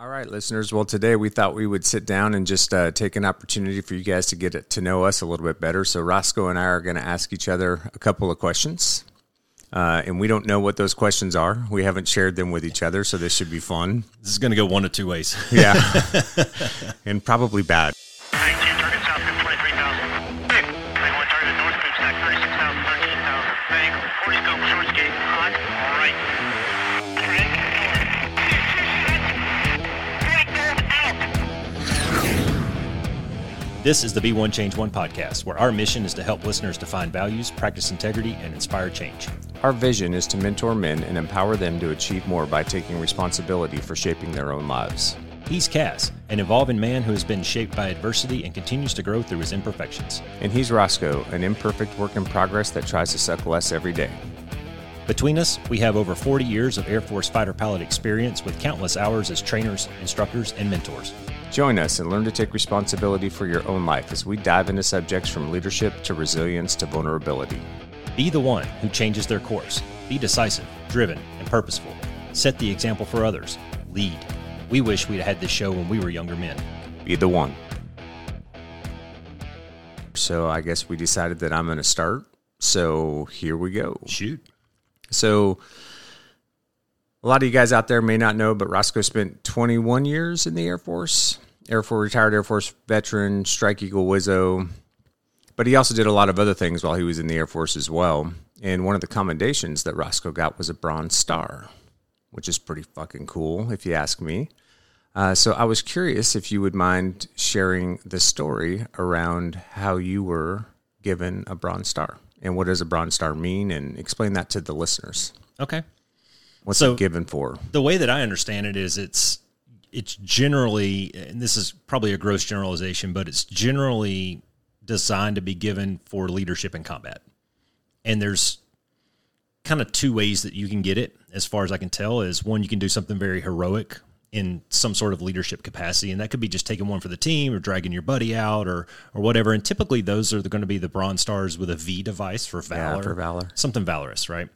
All right, listeners. Well, today we thought we would sit down and just take an opportunity for you guys to get to know us a little bit better. So Roscoe and I are going to ask each other a couple of questions, and we don't know what those questions are. We haven't shared them with each other, so this should be fun. This is going to go one of two ways. Yeah, and probably bad. This is the Be One Change One podcast, where our mission is to help listeners define values, practice integrity, and inspire change. Our vision is to mentor men and empower them to achieve more by taking responsibility for shaping their own lives. He's Cass, an evolving man who has been shaped by adversity and continues to grow through his imperfections. And he's Roscoe, an imperfect work in progress that tries to suck less every day. Between us, we have over 40 years of Air Force fighter pilot experience with countless hours as trainers, instructors, and mentors. Join us and learn to take responsibility for your own life as we dive into subjects from leadership to resilience to vulnerability. Be the one who changes their course. Be decisive, driven, and purposeful. Set the example for others. Lead. We wish we'd had this show when we were younger men. Be the one. So I guess we decided that I'm going to start. So here we go. Shoot. So a lot of you guys out there may not know, but Roscoe spent 21 years in the Air Force. Retired Air Force veteran, Strike Eagle, Wizzo. But he also did a lot of other things while he was in the Air Force as well. And one of the commendations that Roscoe got was a Bronze Star, which is pretty fucking cool, if you ask me. So I was curious if you would mind sharing the story around how you were given a Bronze Star. And what does a Bronze Star mean? And explain that to the listeners. Okay. What's it given for? The way that I understand it is it's generally, and this is probably a gross generalization, but it's generally designed to be given for leadership in combat. And there's kind of two ways that you can get it, as far as I can tell, is one, you can do something very heroic in some sort of leadership capacity, and that could be just taking one for the team or dragging your buddy out or whatever. And typically those are going to be the Bronze Stars with a V device for valor. Yeah, for valor. Something valorous, right?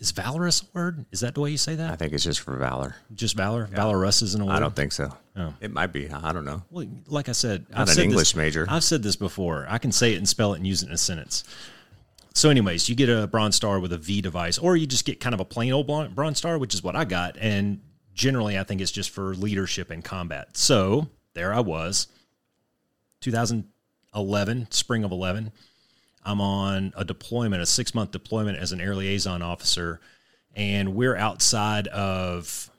Is valorous a word? Is that the way you say that? I think it's just for valor. Just valor? Yeah. Valorous isn't a word? I don't think so. Oh. It might be. I don't know. Well, like I said, I'm an English major. I've said this before. I can say it and spell it and use it in a sentence. So anyways, you get a Bronze Star with a V device, or you just get kind of a plain old Bronze Star, which is what I got. And generally, I think it's just for leadership in combat. So there I was, 2011, spring of 11. I'm on a deployment, a 6-month deployment as an Air Liaison Officer, and we're outside of...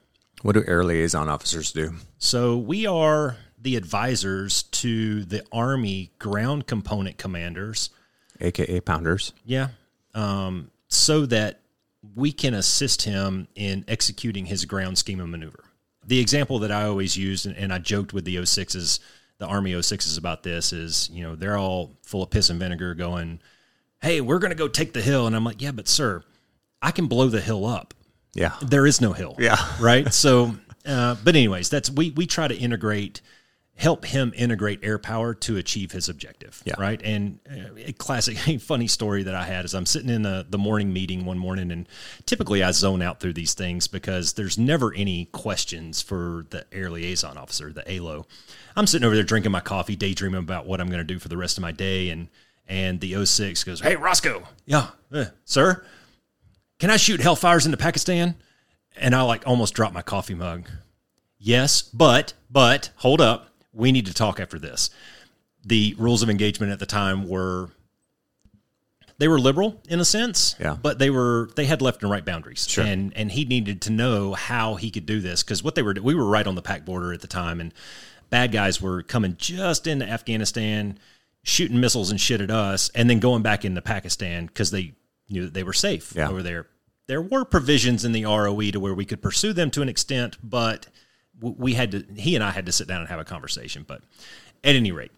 What do Air Liaison Officers do? So we are the advisors to the Army Ground Component Commanders. AKA Pounders. Yeah. So that we can assist him in executing his ground scheme of maneuver. The example that I always used, and I joked with the 06s, the Army 06s about this is, you know, they're all full of piss and vinegar going, hey, we're going to go take the hill. And I'm like, yeah, but sir, I can blow the hill up. Yeah. There is no hill. Yeah. Right. So, but anyways, that's, we try to help him integrate air power to achieve his objective. Yeah. Right. And a classic, a funny story that I had is I'm sitting in the morning meeting one morning, and typically I zone out through these things because there's never any questions for the Air Liaison Officer, the ALO. I'm sitting over there drinking my coffee, daydreaming about what I'm going to do for the rest of my day. And the 06 goes, hey, Roscoe. Yeah. Sir, can I shoot Hellfires into Pakistan? And I like almost dropped my coffee mug. Yes, but hold up. We need to talk after this. The rules of engagement at the time were liberal in a sense, yeah, but they had left and right boundaries. Sure. And he needed to know how he could do this, because we were right on the Pak border at the time, and bad guys were coming just into Afghanistan, shooting missiles and shit at us, and then going back into Pakistan because they knew that they were safe, yeah, over there. There were provisions in the ROE to where we could pursue them to an extent, but he and I had to sit down and have a conversation. But at any rate,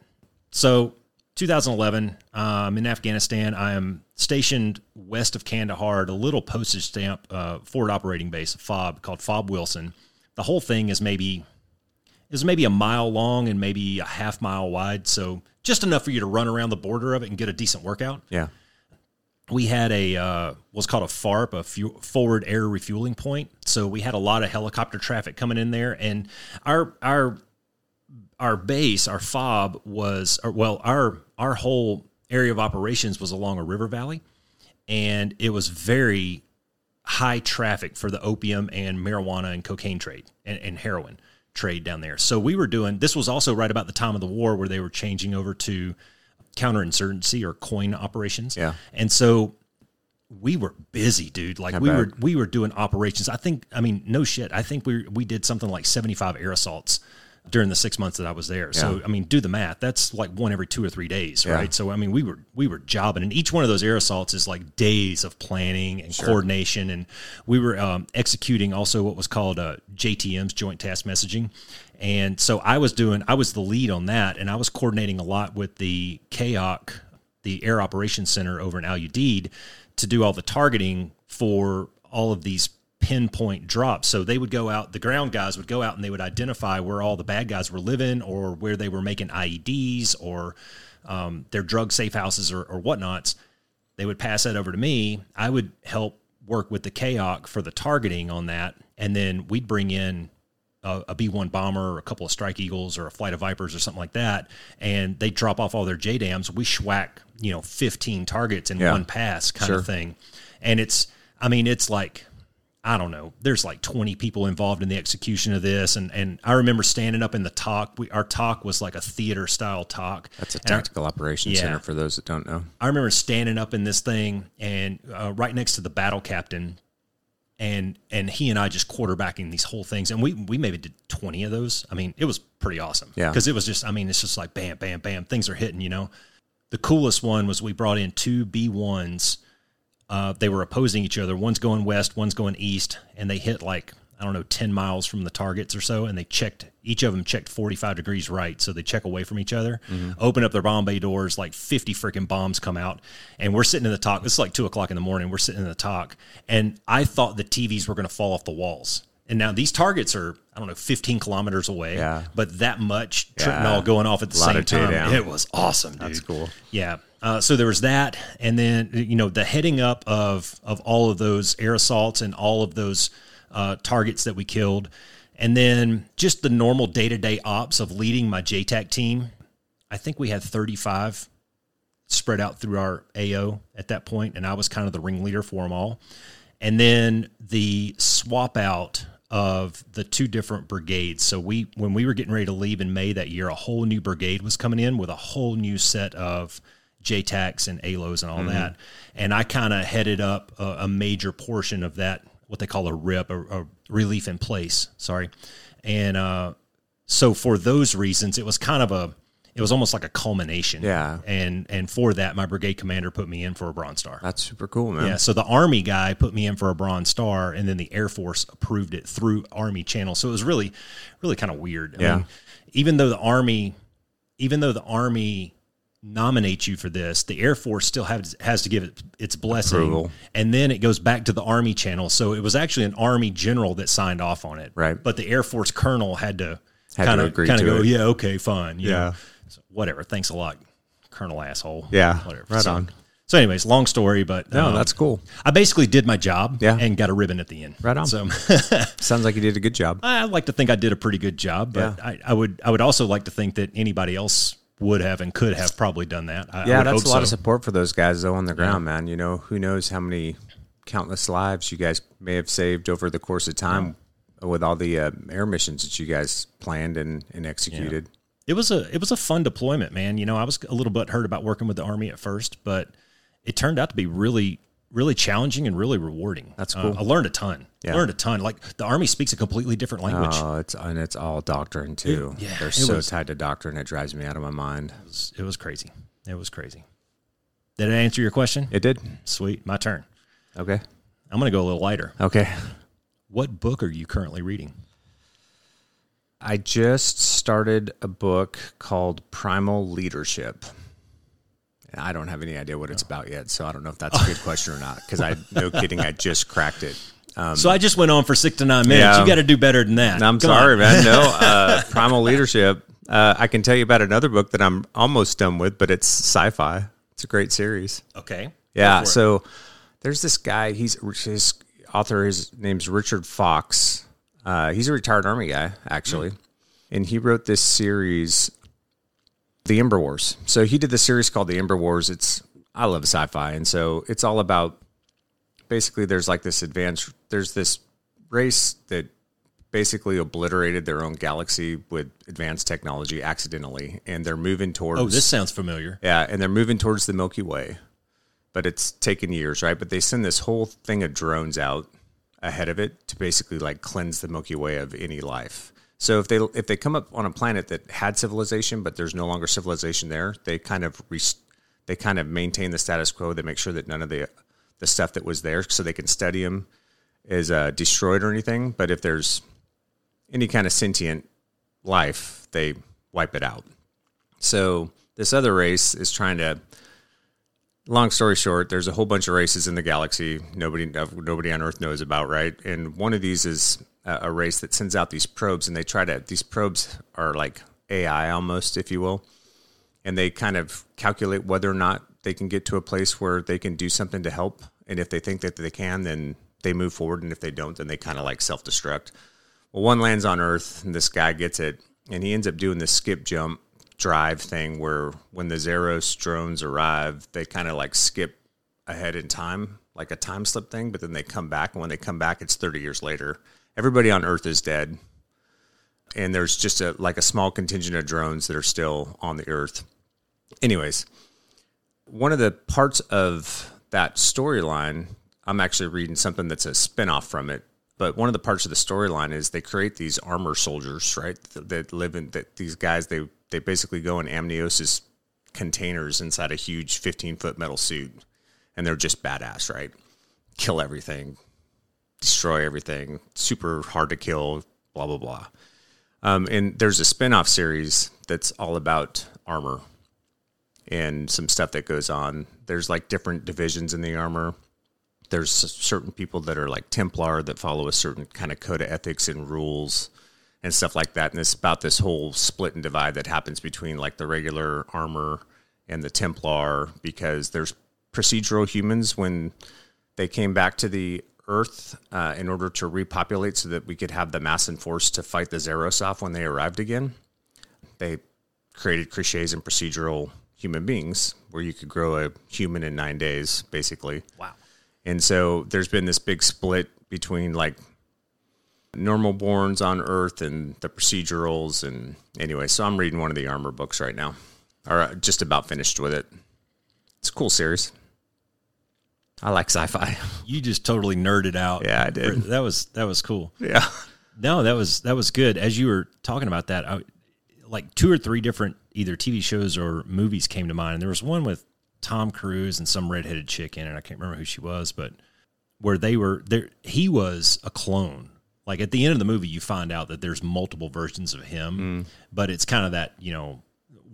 so 2011, in Afghanistan, I am stationed west of Kandahar at a little postage stamp forward operating base, FOB, called FOB Wilson. The whole thing is maybe a mile long and maybe a half mile wide, so just enough for you to run around the border of it and get a decent workout. Yeah. we had a what's called a FARP, forward air refueling point. So we had a lot of helicopter traffic coming in there, and our base, our FOB was, our whole area of operations was along a river valley, and it was very high traffic for the opium and marijuana and cocaine trade and heroin trade down there. So we were doing, this was also right about the time of the war where they were changing over to counterinsurgency or COIN operations. Yeah. And so we were busy, dude. Like we were doing operations. I think we did something like 75 air assaults during the 6 months that I was there. Yeah. So, do the math. That's like one every 2 or 3 days, right? Yeah. So, we were jobbing, and each one of those air assaults is like days of planning and coordination. And we were executing also what was called JTMs, Joint Task Messaging. And so I was the lead on that, and I was coordinating a lot with the CAOC, the Air Operations Center over in Al-Udeed, to do all the targeting for all of these pinpoint drops. So they would go out, the ground guys would go out, and they would identify where all the bad guys were living, or where they were making IEDs, or their drug safe houses, or whatnots. They would pass that over to me. I would help work with the CAOC for the targeting on that, and then we'd bring in a B-1 bomber, or a couple of Strike Eagles, or a flight of Vipers, or something like that, and they drop off all their JDAMs. We schwack, 15 targets in one pass kind of thing. And it's like, I don't know, there's like 20 people involved in the execution of this. And I remember standing up in the talk. Our talk was like a theater style talk. That's a tactical operations center for those that don't know. I remember standing up in this thing and right next to the battle captain, and he and I just quarterbacking these whole things. And we maybe did 20 of those. It was pretty awesome. Yeah. Because it was just, it's just like bam, bam, bam, things are hitting, The coolest one was we brought in two B-1s. They were opposing each other. One's going west, one's going east, and they hit 10 miles from the targets or so, and they each of them checked 45 degrees right, so they check away from each other, open up their bomb bay doors, 50 freaking bombs come out, and we're sitting in the talk. It's 2 o'clock in the morning. We're sitting in the talk, and I thought the TVs were going to fall off the walls. And now these targets are, 15 kilometers away, but that much all going off at the same time. Down. It was awesome, dude. That's cool. Yeah. So there was that, and then, the heading up of all of those air assaults and all of those targets that we killed, and then just the normal day-to-day ops of leading my JTAC team. I think we had 35 spread out through our AO at that point, and I was kind of the ringleader for them all. And then the swap out of the two different brigades. So when we were getting ready to leave in May that year, a whole new brigade was coming in with a whole new set of JTACs and ALOs and all that. And I kind of headed up a major portion of that, what they call a RIP, a relief in place. Sorry. And so for those reasons, it was kind of it was almost like a culmination. Yeah. And for that, my brigade commander put me in for a Bronze Star. That's super cool, man. Yeah. So the Army guy put me in for a Bronze Star, and then the Air Force approved it through Army channel. So it was really, really kind of weird. I mean, even though the Army nominates you for this, the Air Force still has to give it its blessing. Approval. And then it goes back to the Army channel. So it was actually an Army general that signed off on it. Right. But the Air Force colonel had to kind of go, yeah, okay, fine. You know? So whatever. Thanks a lot, Colonel asshole. Yeah. Whatever. Right on. So anyways, long story, but that's cool. I basically did my job and got a ribbon at the end. Right on. So sounds like you did a good job. I like to think I did a pretty good job, but I would also like to think that anybody else would have and could have probably done that. I hope that's a lot of support for those guys though on the ground, man. Who knows how many countless lives you guys may have saved over the course of time with all the air missions that you guys planned and executed. Yeah. It was a fun deployment, man. I was a little bit hurt about working with the Army at first, but it turned out to be really, really challenging and really rewarding. That's cool. I learned a ton. Yeah. Like the Army speaks a completely different language. Oh, it's all doctrine too. They're so tied to doctrine. It drives me out of my mind. It was crazy. Did I answer your question? It did. Sweet. My turn. Okay. I'm going to go a little lighter. Okay. What book are you currently reading? I just started a book called Primal Leadership. I don't have any idea what it's about yet, so I don't know if that's a good question or not, because I just cracked it. So I just went on for 6 to 9 minutes. Yeah, you got to do better than that. I'm sorry, man. No, Primal Leadership. I can tell you about another book that I'm almost done with, but it's sci-fi. It's a great series. Okay. Yeah. So there's this guy. His author. His name's Richard Fox. He's a retired Army guy, actually, and he wrote this series, The Ember Wars. So he did the series called The Ember Wars. I love sci-fi, and so it's all about basically there's like this advanced. There's this race that basically obliterated their own galaxy with advanced technology accidentally, and they're moving towards. Oh, this sounds familiar. Yeah, and they're moving towards the Milky Way. But it's taken years, right? But they send this whole thing of drones out ahead of it to basically like cleanse the Milky Way of any life. So if they come up on a planet that had civilization, but there's no longer civilization there, they kind of maintain the status quo. They make sure that none of the stuff that was there, so they can study them, is destroyed or anything. But if there's any kind of sentient life, they wipe it out. So this other race is trying to. Long story short, there's a whole bunch of races in the galaxy nobody on Earth knows about, right? And one of these is a race that sends out these probes, and these probes are like AI almost, if you will, and they kind of calculate whether or not they can get to a place where they can do something to help, and if they think that they can, then they move forward, and if they don't, then they kind of like self-destruct. Well, one lands on Earth, and this guy gets it, and he ends up doing this skip jump drive thing where when the Zeros drones arrive, they kind of like skip ahead in time, like a time slip thing, but then they come back, and when they come back, it's 30 years later. Everybody on Earth is dead, and there's just a small contingent of drones that are still on the Earth. Anyways, one of the parts of that storyline, I'm actually reading something that's a spinoff from it, but one of the parts of the storyline is they create these armor soldiers, right, that live in, that these guys, they basically go in amniosis containers inside a huge 15-foot metal suit, and they're just badass, right? Kill everything, destroy everything, super hard to kill, blah, blah, blah. And there's a spinoff series that's all about armor and some stuff that goes on. There's like different divisions in the armor. There's certain people that are like Templar that follow a certain kind of code of ethics and rules and stuff like that, and it's about this whole split and divide that happens between like the regular armor and the Templar, because there's procedural humans when they came back to the Earth in order to repopulate so that we could have the mass and force to fight the Zeros off when they arrived again. They created cliches and procedural human beings where you could grow a human in 9 days, basically. Wow. And so there's been this big split between like normal borns on Earth and the procedurals. And anyway, so I'm reading one of the armor books right now, or just about finished with it. It's a cool series. I like sci-fi. You just totally nerded out. Yeah, I did. That was cool. Yeah. No, that was good. As you were talking about that, like two or three different either TV shows or movies came to mind. And there was one with Tom Cruise and some redheaded chick in it. I can't remember who she was, but where they were there, he was a clone. Like, at the end of the movie, you find out that there's multiple versions of him, but it's kind of that, you know,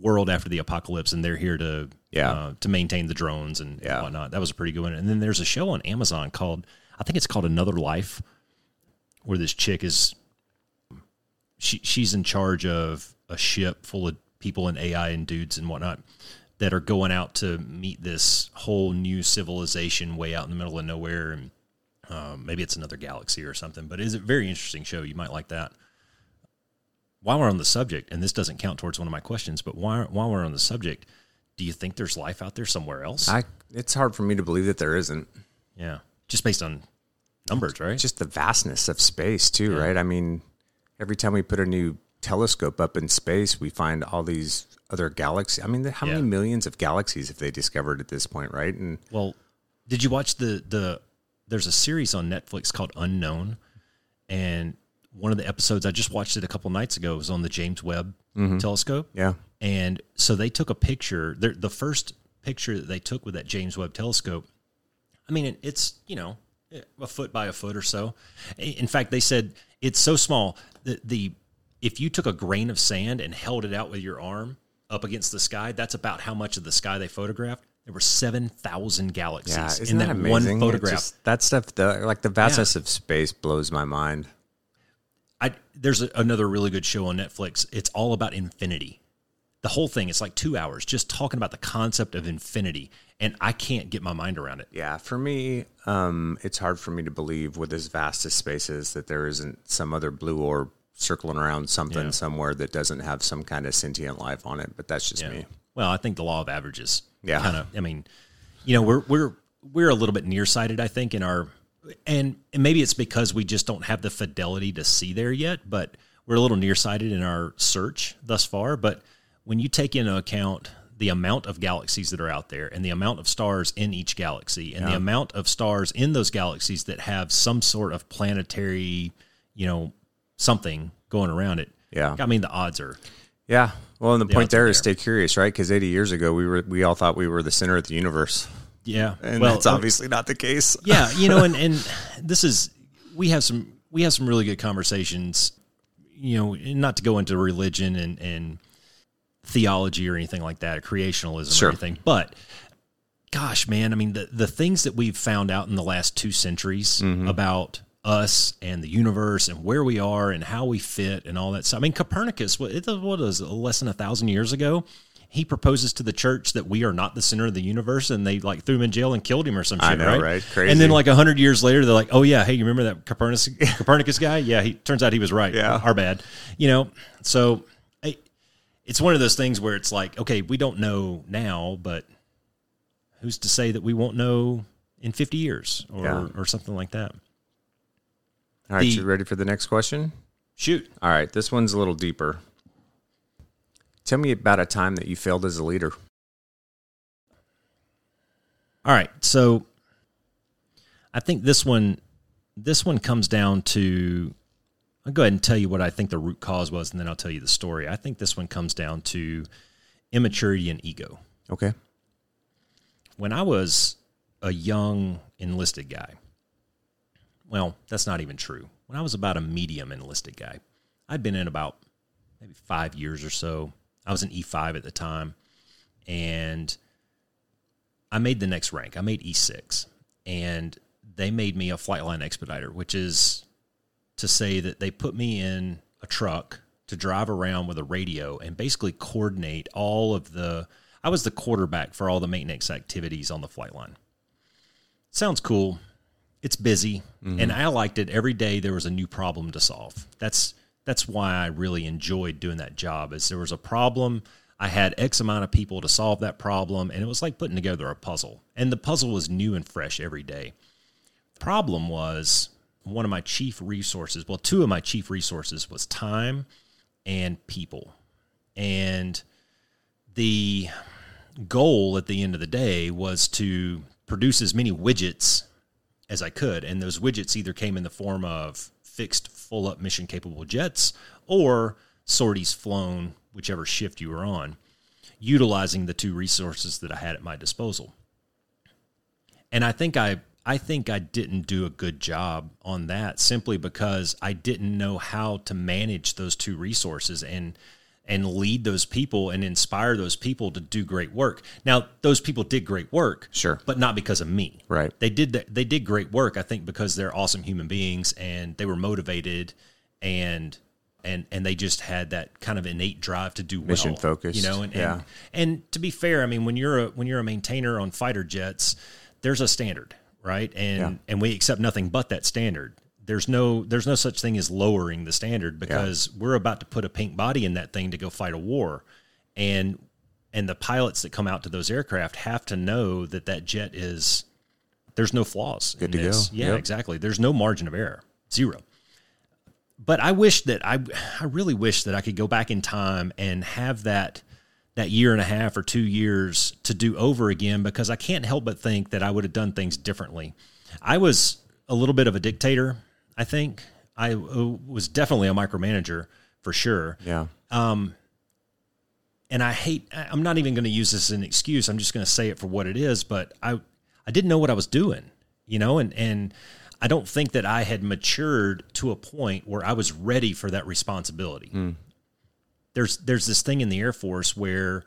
world after the apocalypse, and they're here to maintain the drones and whatnot. That was a pretty good one. And then there's a show on Amazon called, I think it's called Another Life, where this chick is, she's in charge of a ship full of people and AI and dudes and whatnot that are going out to meet this whole new civilization way out in the middle of nowhere, and maybe it's another galaxy or something, but it's a very interesting show. You might like that. While we're on the subject, and this doesn't count towards one of my questions, but while we're on the subject, do you think there's life out there somewhere else? It's hard for me to believe that there isn't. Yeah. Just based on numbers, right? Just the vastness of space too, right? I mean, every time we put a new telescope up in space, we find all these other galaxies. I mean, how many millions of galaxies have they discovered at this point, right? And well, did you watch there's a series on Netflix called Unknown, and one of the episodes, I just watched it a couple nights ago, was on the James Webb telescope. Yeah. And so they took a picture. The first picture that they took with that James Webb telescope, I mean, it's, you know, a foot by a foot or so. In fact, they said it's so small that if you took a grain of sand and held it out with your arm up against the sky, that's about how much of the sky they photographed. There were 7,000 galaxies in that one photograph. Just, that stuff, the vastness of space blows my mind. There's another really good show on Netflix. It's all about infinity. the whole thing, it's like 2 hours just talking about the concept of infinity, and I can't get my mind around it. Yeah, for me, it's hard for me to believe with as vast as space is that there isn't some other blue orb circling around something somewhere that doesn't have some kind of sentient life on it, but that's just me. Well, I think the law of averages kind of, I mean, you know, we're a little bit nearsighted, I think, in our, and maybe it's because we just don't have the fidelity to see there yet, but we're a little nearsighted in our search thus far. But when you take into account the amount of galaxies that are out there and the amount of stars in each galaxy and the amount of stars in those galaxies that have some sort of planetary, you know, something going around it. Yeah. I mean, the odds are. Yeah. Well, and the point there is stay curious, right? Because 80 years ago, we all thought we were the center of the universe. Yeah. And well, that's obviously not the case. Yeah. You know, and this is, we have some really good conversations, you know, not to go into religion and theology or anything like that, or creationism or anything. But gosh, man, I mean, the things that we've found out in the last 2 centuries about us and the universe and where we are and how we fit and all that stuff. I mean, Copernicus, what is it, less than 1,000 years ago, he proposes to the church that we are not the center of the universe, and they like threw him in jail and killed him or some shit, right? Crazy. And then like 100 years later, they're like, oh yeah, hey, you remember that Copernicus guy? Yeah, he turns out he was right. Yeah, our bad. You know, so it's one of those things where it's like, okay, we don't know now, but who's to say that we won't know in 50 years or something like that? All right, you ready for the next question? Shoot. All right, this one's a little deeper. Tell me about a time that you failed as a leader. All right, so I think this one comes down to, I'll go ahead and tell you what I think the root cause was, and then I'll tell you the story. I think this one comes down to immaturity and ego. Okay. When I was a young enlisted guy, well, that's not even true. When I was about a medium enlisted guy, I'd been in about maybe 5 years or so. I was an E5 at the time, and I made the next rank. I made E6, and they made me a flight line expediter, which is to say that they put me in a truck to drive around with a radio and basically coordinate all of the, I was the quarterback for all the maintenance activities on the flight line. Sounds cool. It's busy. Mm-hmm. And I liked it. Every day there was a new problem to solve. That's why I really enjoyed doing that job, is there was a problem. I had X amount of people to solve that problem. And it was like putting together a puzzle, and the puzzle was new and fresh every day. Problem was, one of my chief resources, well, two of my chief resources was time and people. And the goal at the end of the day was to produce as many widgets as I could. And those widgets either came in the form of fixed, full-up, mission-capable jets or sorties flown, whichever shift you were on, utilizing the two resources that I had at my disposal. And I think I didn't do a good job on that, simply because I didn't know how to manage those two resources and lead those people and inspire those people to do great work. Now, those people did great work, sure, but not because of me. Right. They did great work, I think, because they're awesome human beings and they were motivated and they just had that kind of innate drive to do well. Mission focused. You know, and to be fair, I mean, when you're a maintainer on fighter jets, there's a standard. Right. And we accept nothing but that standard. There's no such thing as lowering the standard, because we're about to put a pink body in that thing to go fight a war. And the pilots that come out to those aircraft have to know that jet is, there's no flaws. Good in to this. Go. Yeah, exactly. There's no margin of error. Zero. But I wish that I really wish that I could go back in time and have that year and a half or 2 years to do over again, because I can't help but think that I would have done things differently. I was a little bit of a dictator, I think. I was definitely a micromanager for sure. Yeah. And I'm not even going to use this as an excuse. I'm just going to say it for what it is, but I didn't know what I was doing, you know, and I don't think that I had matured to a point where I was ready for that responsibility. Mm. There's this thing in the Air Force where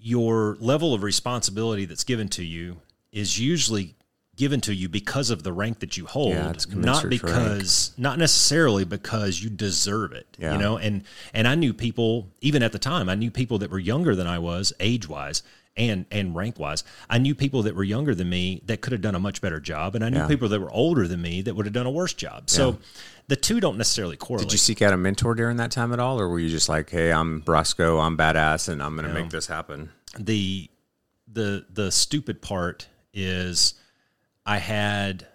your level of responsibility that's given to you is usually given to you because of the rank that you hold, not because, not necessarily because you deserve it, you know? And I knew people, even at the time, I knew people that were younger than I was age-wise and rank-wise. I knew people that were younger than me that could have done a much better job. And I knew people that were older than me that would have done a worse job. So the two don't necessarily correlate. Did you seek out a mentor during that time at all? Or were you just like, hey, I'm Roscoe, I'm badass, and I'm going to make this happen? The stupid part is... I had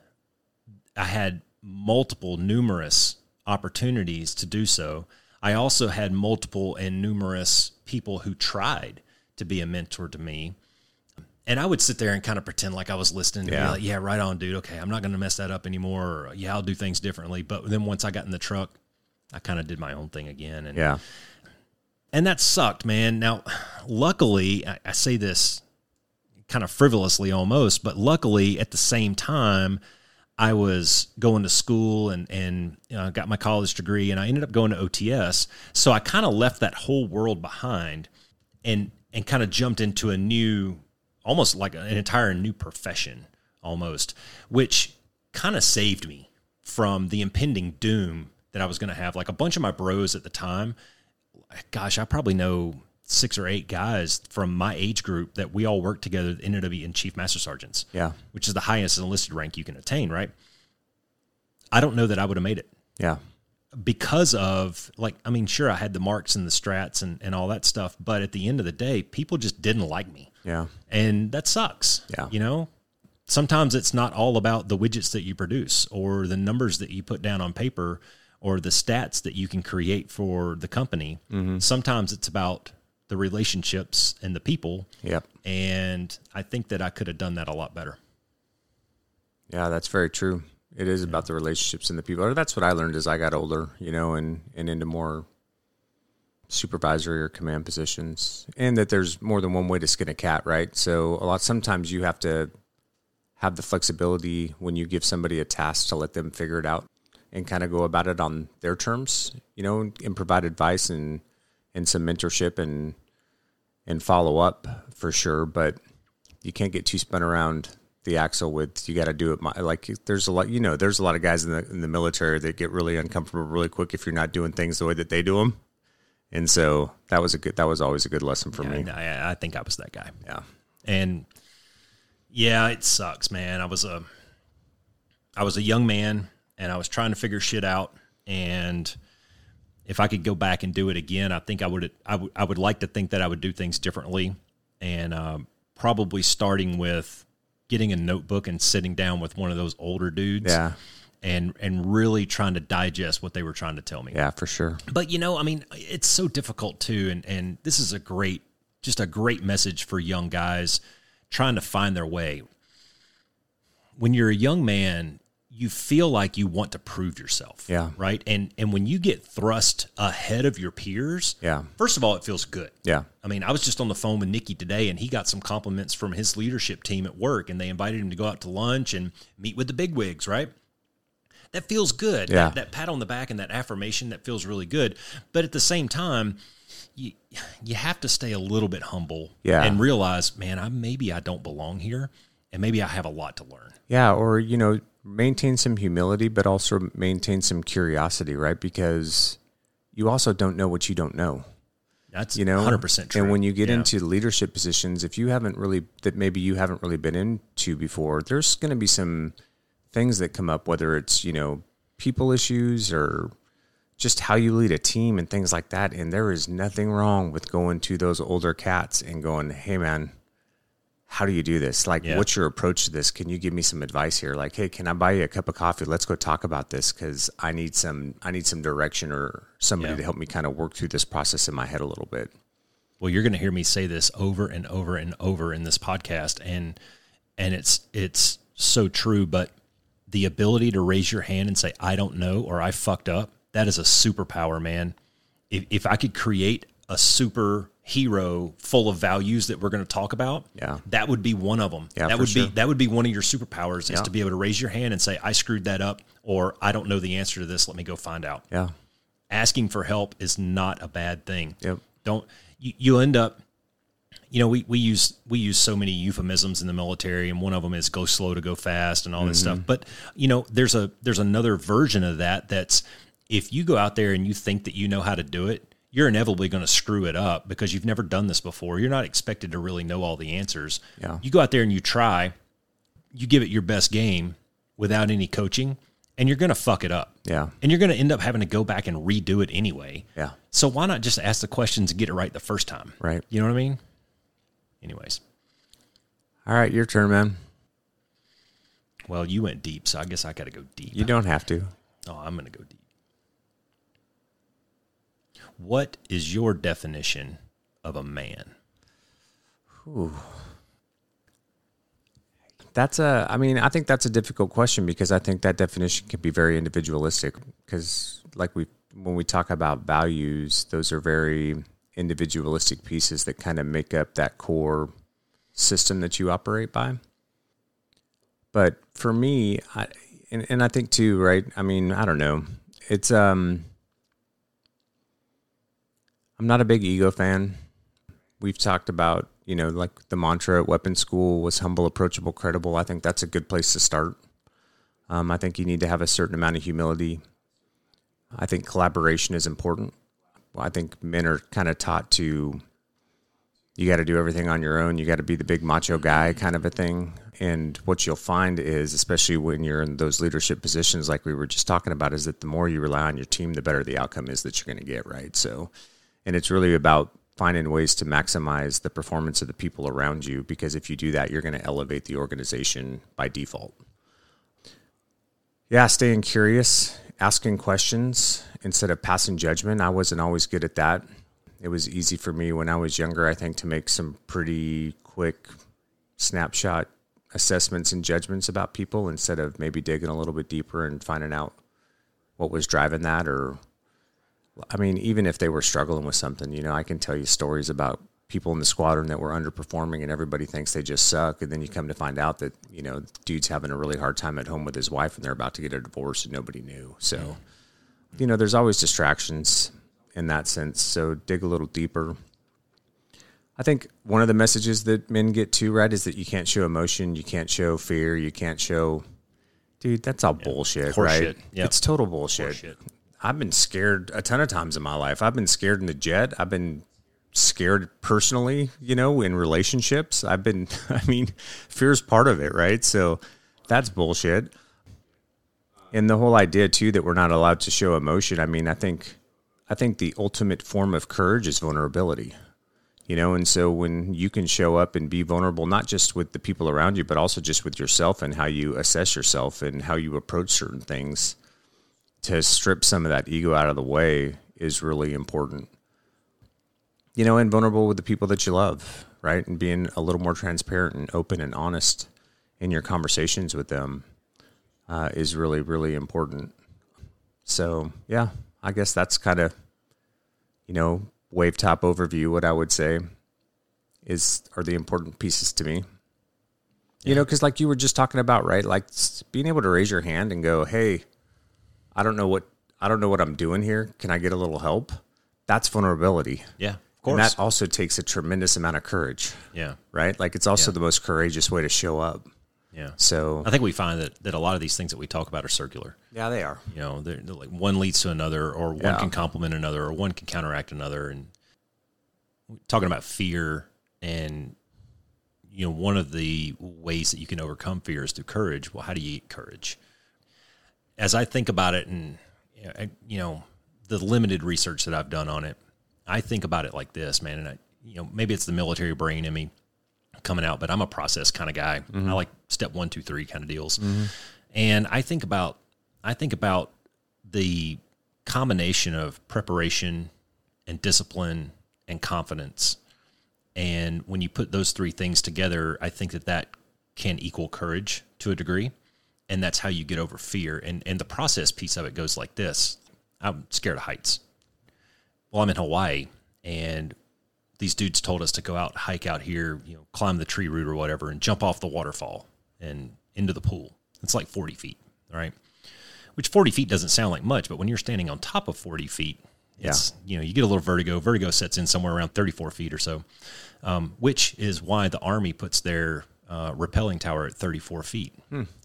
numerous opportunities to do so. I also had multiple and numerous people who tried to be a mentor to me. And I would sit there and kind of pretend like I was listening to be like, yeah, right on, dude. Okay, I'm not going to mess that up anymore. Or, yeah, I'll do things differently. But then once I got in the truck, I kind of did my own thing again. And, and that sucked, man. Now, luckily, I say this kind of frivolously almost, but luckily at the same time, I was going to school and got my college degree, and I ended up going to OTS. So I kind of left that whole world behind and kind of jumped into a new, almost like an entire new profession almost, which kind of saved me from the impending doom that I was going to have. Like a bunch of my bros at the time, gosh, I probably know 6 or 8 guys from my age group that we all worked together that ended up being chief master sergeants, which is the highest enlisted rank you can attain, right? I don't know that I would have made it. Yeah. Because of, like, I mean, sure, I had the marks and the strats and all that stuff, but at the end of the day, people just didn't like me. Yeah. And that sucks. Yeah. You know? Sometimes it's not all about the widgets that you produce or the numbers that you put down on paper or the stats that you can create for the company. Mm-hmm. Sometimes it's about the relationships and the people. Yep. And I think that I could have done that a lot better. Yeah, that's very true. It is about the relationships and the people. That's what I learned as I got older, you know, and into more supervisory or command positions, and that there's more than one way to skin a cat, right? So a lot, sometimes you have to have the flexibility when you give somebody a task to let them figure it out and kind of go about it on their terms, you know, and provide advice and some mentorship and follow up for sure. But you can't get too spun around the axle with, you got to do it. Like there's a lot, you know, there's a lot of guys in the military that get really uncomfortable really quick if you're not doing things the way that they do them. And so that was always a good lesson for me. I think I was that guy. Yeah. And yeah, it sucks, man. I was a young man and I was trying to figure shit out, and if I could go back and do it again, I think I would like to think that I would do things differently, and probably starting with getting a notebook and sitting down with one of those older dudes, and really trying to digest what they were trying to tell me. Yeah, for sure. But you know, I mean, it's so difficult too, and this is a great message for young guys trying to find their way. When you're a young man, you feel like you want to prove yourself, right? And when you get thrust ahead of your peers, first of all, it feels good. Yeah. I mean, I was just on the phone with Nikki today, and he got some compliments from his leadership team at work, and they invited him to go out to lunch and meet with the bigwigs, right? That feels good. Yeah. That pat on the back and that affirmation, that feels really good. But at the same time, you have to stay a little bit humble and realize, man, maybe I don't belong here, and maybe I have a lot to learn. Yeah, or, you know, maintain some humility, but also maintain some curiosity, right? Because you also don't know what you don't know. That's, you know, 100% true. And when you get into leadership positions, if you haven't really, that maybe you haven't really been into before, there's going to be some things that come up, whether it's, you know, people issues or just how you lead a team and things like that. And there is nothing wrong with going to those older cats and going, hey, man, how do you do this? Like, what's your approach to this? Can you give me some advice here? Like, hey, can I buy you a cup of coffee? Let's go talk about this, because I need some direction or somebody to help me kind of work through this process in my head a little bit. Well, you're going to hear me say this over and over and over in this podcast, and it's so true. But the ability to raise your hand and say, I don't know, or I fucked up, that is a superpower, man. If I could create a superhero full of values that we're going to talk about, that would be one of them. Yeah, that would be one of your superpowers, is to be able to raise your hand and say, I screwed that up, or I don't know the answer to this. Let me go find out. Yeah. Asking for help is not a bad thing. Yep. Don't you end up, you know, we use so many euphemisms in the military, and one of them is go slow to go fast and all that stuff. But, you know, there's another version of that. That's if you go out there and you think that you know how to do it, you're inevitably going to screw it up because you've never done this before. You're not expected to really know all the answers. Yeah. You go out there and you try, you give it your best game without any coaching, and you're going to fuck it up. Yeah. And you're going to end up having to go back and redo it anyway. Yeah. So why not just ask the questions and get it right the first time? Right. You know what I mean? Anyways. All right, your turn, man. Well, you went deep, so I guess I got to go deep. You don't have to. Oh, I'm going to go deep. What is your definition of a man? Ooh. I think that's a difficult question, because I think that definition can be very individualistic, because when we talk about values, those are very individualistic pieces that kind of make up that core system that you operate by. But for me, and I think too, right? I mean, I don't know. It's, I'm not a big ego fan. We've talked about, you know, like the mantra at Weapon School was humble, approachable, credible. I think that's a good place to start. I think you need to have a certain amount of humility. I think collaboration is important. Well, I think men are kind of taught to, you got to do everything on your own. You got to be the big macho guy kind of a thing. And what you'll find is, especially when you're in those leadership positions like we were just talking about, is that the more you rely on your team, the better the outcome is that you're going to get, right? So, and it's really about finding ways to maximize the performance of the people around you, because if you do that, you're going to elevate the organization by default. Yeah, staying curious, asking questions instead of passing judgment. I wasn't always good at that. It was easy for me when I was younger, I think, to make some pretty quick snapshot assessments and judgments about people instead of maybe digging a little bit deeper and finding out what was driving that. Or, I mean, even if they were struggling with something, you know, I can tell you stories about people in the squadron that were underperforming and everybody thinks they just suck. And then you come to find out that, you know, dude's having a really hard time at home with his wife and they're about to get a divorce and nobody knew. So, you know, there's always distractions in that sense. So dig a little deeper. I think one of the messages that men get too, right, is that you can't show emotion. You can't show fear. You can't show, dude, that's all bullshit, right? Shit. Yep. It's total bullshit. I've been scared a ton of times in my life. I've been scared in the jet. I've been scared personally, you know, in relationships. Fear's part of it, right? So that's bullshit. And the whole idea too, that we're not allowed to show emotion. I mean, I think the ultimate form of courage is vulnerability, you know? And so when you can show up and be vulnerable, not just with the people around you, but also just with yourself and how you assess yourself and how you approach certain things, to strip some of that ego out of the way is really important, you know, and vulnerable with the people that you love, right? And being a little more transparent and open and honest in your conversations with them is really, really important. So yeah, I guess that's kind of, you know, wave top overview. What I would say are the important pieces to me, you know, cause like you were just talking about, right? Like being able to raise your hand and go, hey, I don't know what I'm doing here. Can I get a little help? That's vulnerability. Yeah, of course. And that also takes a tremendous amount of courage. Yeah. Right? Like, it's also the most courageous way to show up. Yeah. So I think we find that a lot of these things that we talk about are circular. Yeah, they are. You know, they're like one leads to another, or one can complement another, or one can counteract another. And talking about fear, and, you know, one of the ways that you can overcome fear is through courage. Well, how do you eat courage? As I think about it, and, you know, the limited research that I've done on it, I think about it like this, man. And I, you know, maybe it's the military brain in me coming out, but I'm a process kind of guy. Mm-hmm. I like step 1, 2, 3 kind of deals. Mm-hmm. And I think about the combination of preparation and discipline and confidence. And when you put those three things together, I think that can equal courage to a degree. And that's how you get over fear. And the process piece of it goes like this. I'm scared of heights. Well, I'm in Hawaii, and these dudes told us to go out, hike out here, you know, climb the tree root or whatever, and jump off the waterfall and into the pool. It's like 40 feet, all right? Which 40 feet doesn't sound like much, but when you're standing on top of 40 feet, It's, you know, you get a little vertigo. Vertigo sets in somewhere around 34 feet or so, which is why the Army puts their rappelling tower at 34 feet.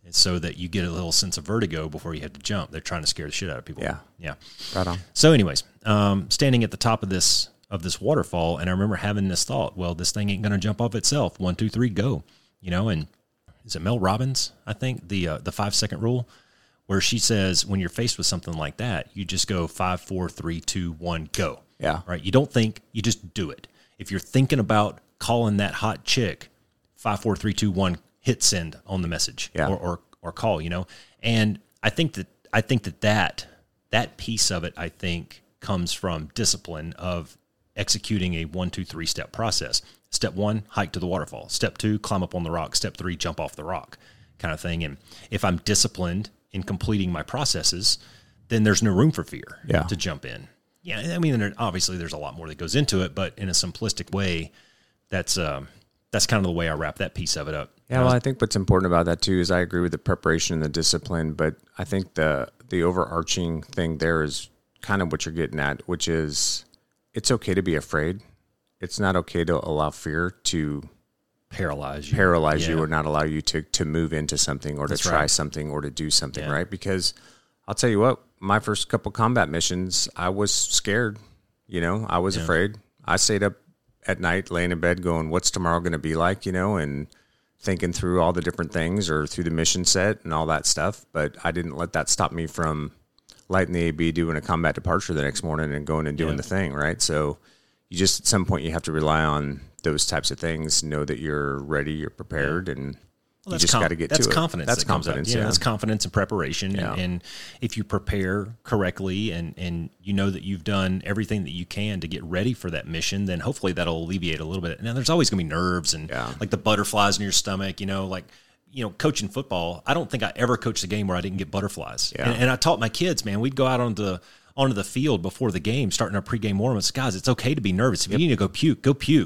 It's so that you get a little sense of vertigo before you have to jump. They're trying to scare the shit out of people. Yeah. Right on. So anyways, standing at the top of this waterfall, and I remember having this thought, well, this thing ain't going to jump off itself. 1, 2, 3, go. You know, and is it Mel Robbins, I think, the 5-second rule, where she says when you're faced with something like that, you just go 5, 4, 3, 2, 1, go. Yeah. Right? You don't think, you just do it. If you're thinking about calling that hot chick, 5, 4, 3, 2, 1, hit send on the message or call, you know? And I think that piece of it, I think, comes from discipline of executing a 1, 2, 3 step process. Step 1, hike to the waterfall. Step 2, climb up on the rock. Step 3, jump off the rock kind of thing. And if I'm disciplined in completing my processes, then there's no room for fear to jump in. Yeah. I mean, obviously there's a lot more that goes into it, but in a simplistic way, that's kind of the way I wrap that piece of it up. Yeah. Well, I think what's important about that too, is I agree with the preparation and the discipline, but I think the overarching thing there is kind of what you're getting at, which is it's okay to be afraid. It's not okay to allow fear to paralyze you or not allow you to move into something or to try something or to do something, right? Because I'll tell you what, my first couple combat missions, I was scared. You know, I was afraid. I stayed up at night laying in bed going, what's tomorrow going to be like, you know, and thinking through all the different things or through the mission set and all that stuff. But I didn't let that stop me from lighting the AB, doing a combat departure the next morning and going and doing the thing, right? So you just, at some point, you have to rely on those types of things, know that you're ready, you're prepared, and you just got to get to it. That's confidence. That's confidence. Yeah, that's confidence and preparation. Yeah. And if you prepare correctly and you know that you've done everything that you can to get ready for that mission, then hopefully that'll alleviate a little bit. Now, there's always going to be nerves and like the butterflies in your stomach, you know, like, you know, coaching football. I don't think I ever coached a game where I didn't get butterflies. Yeah. And I taught my kids, man, we'd go out on onto the field before the game, starting our pregame warm-ups. Guys, it's okay to be nervous. If you need to go puke.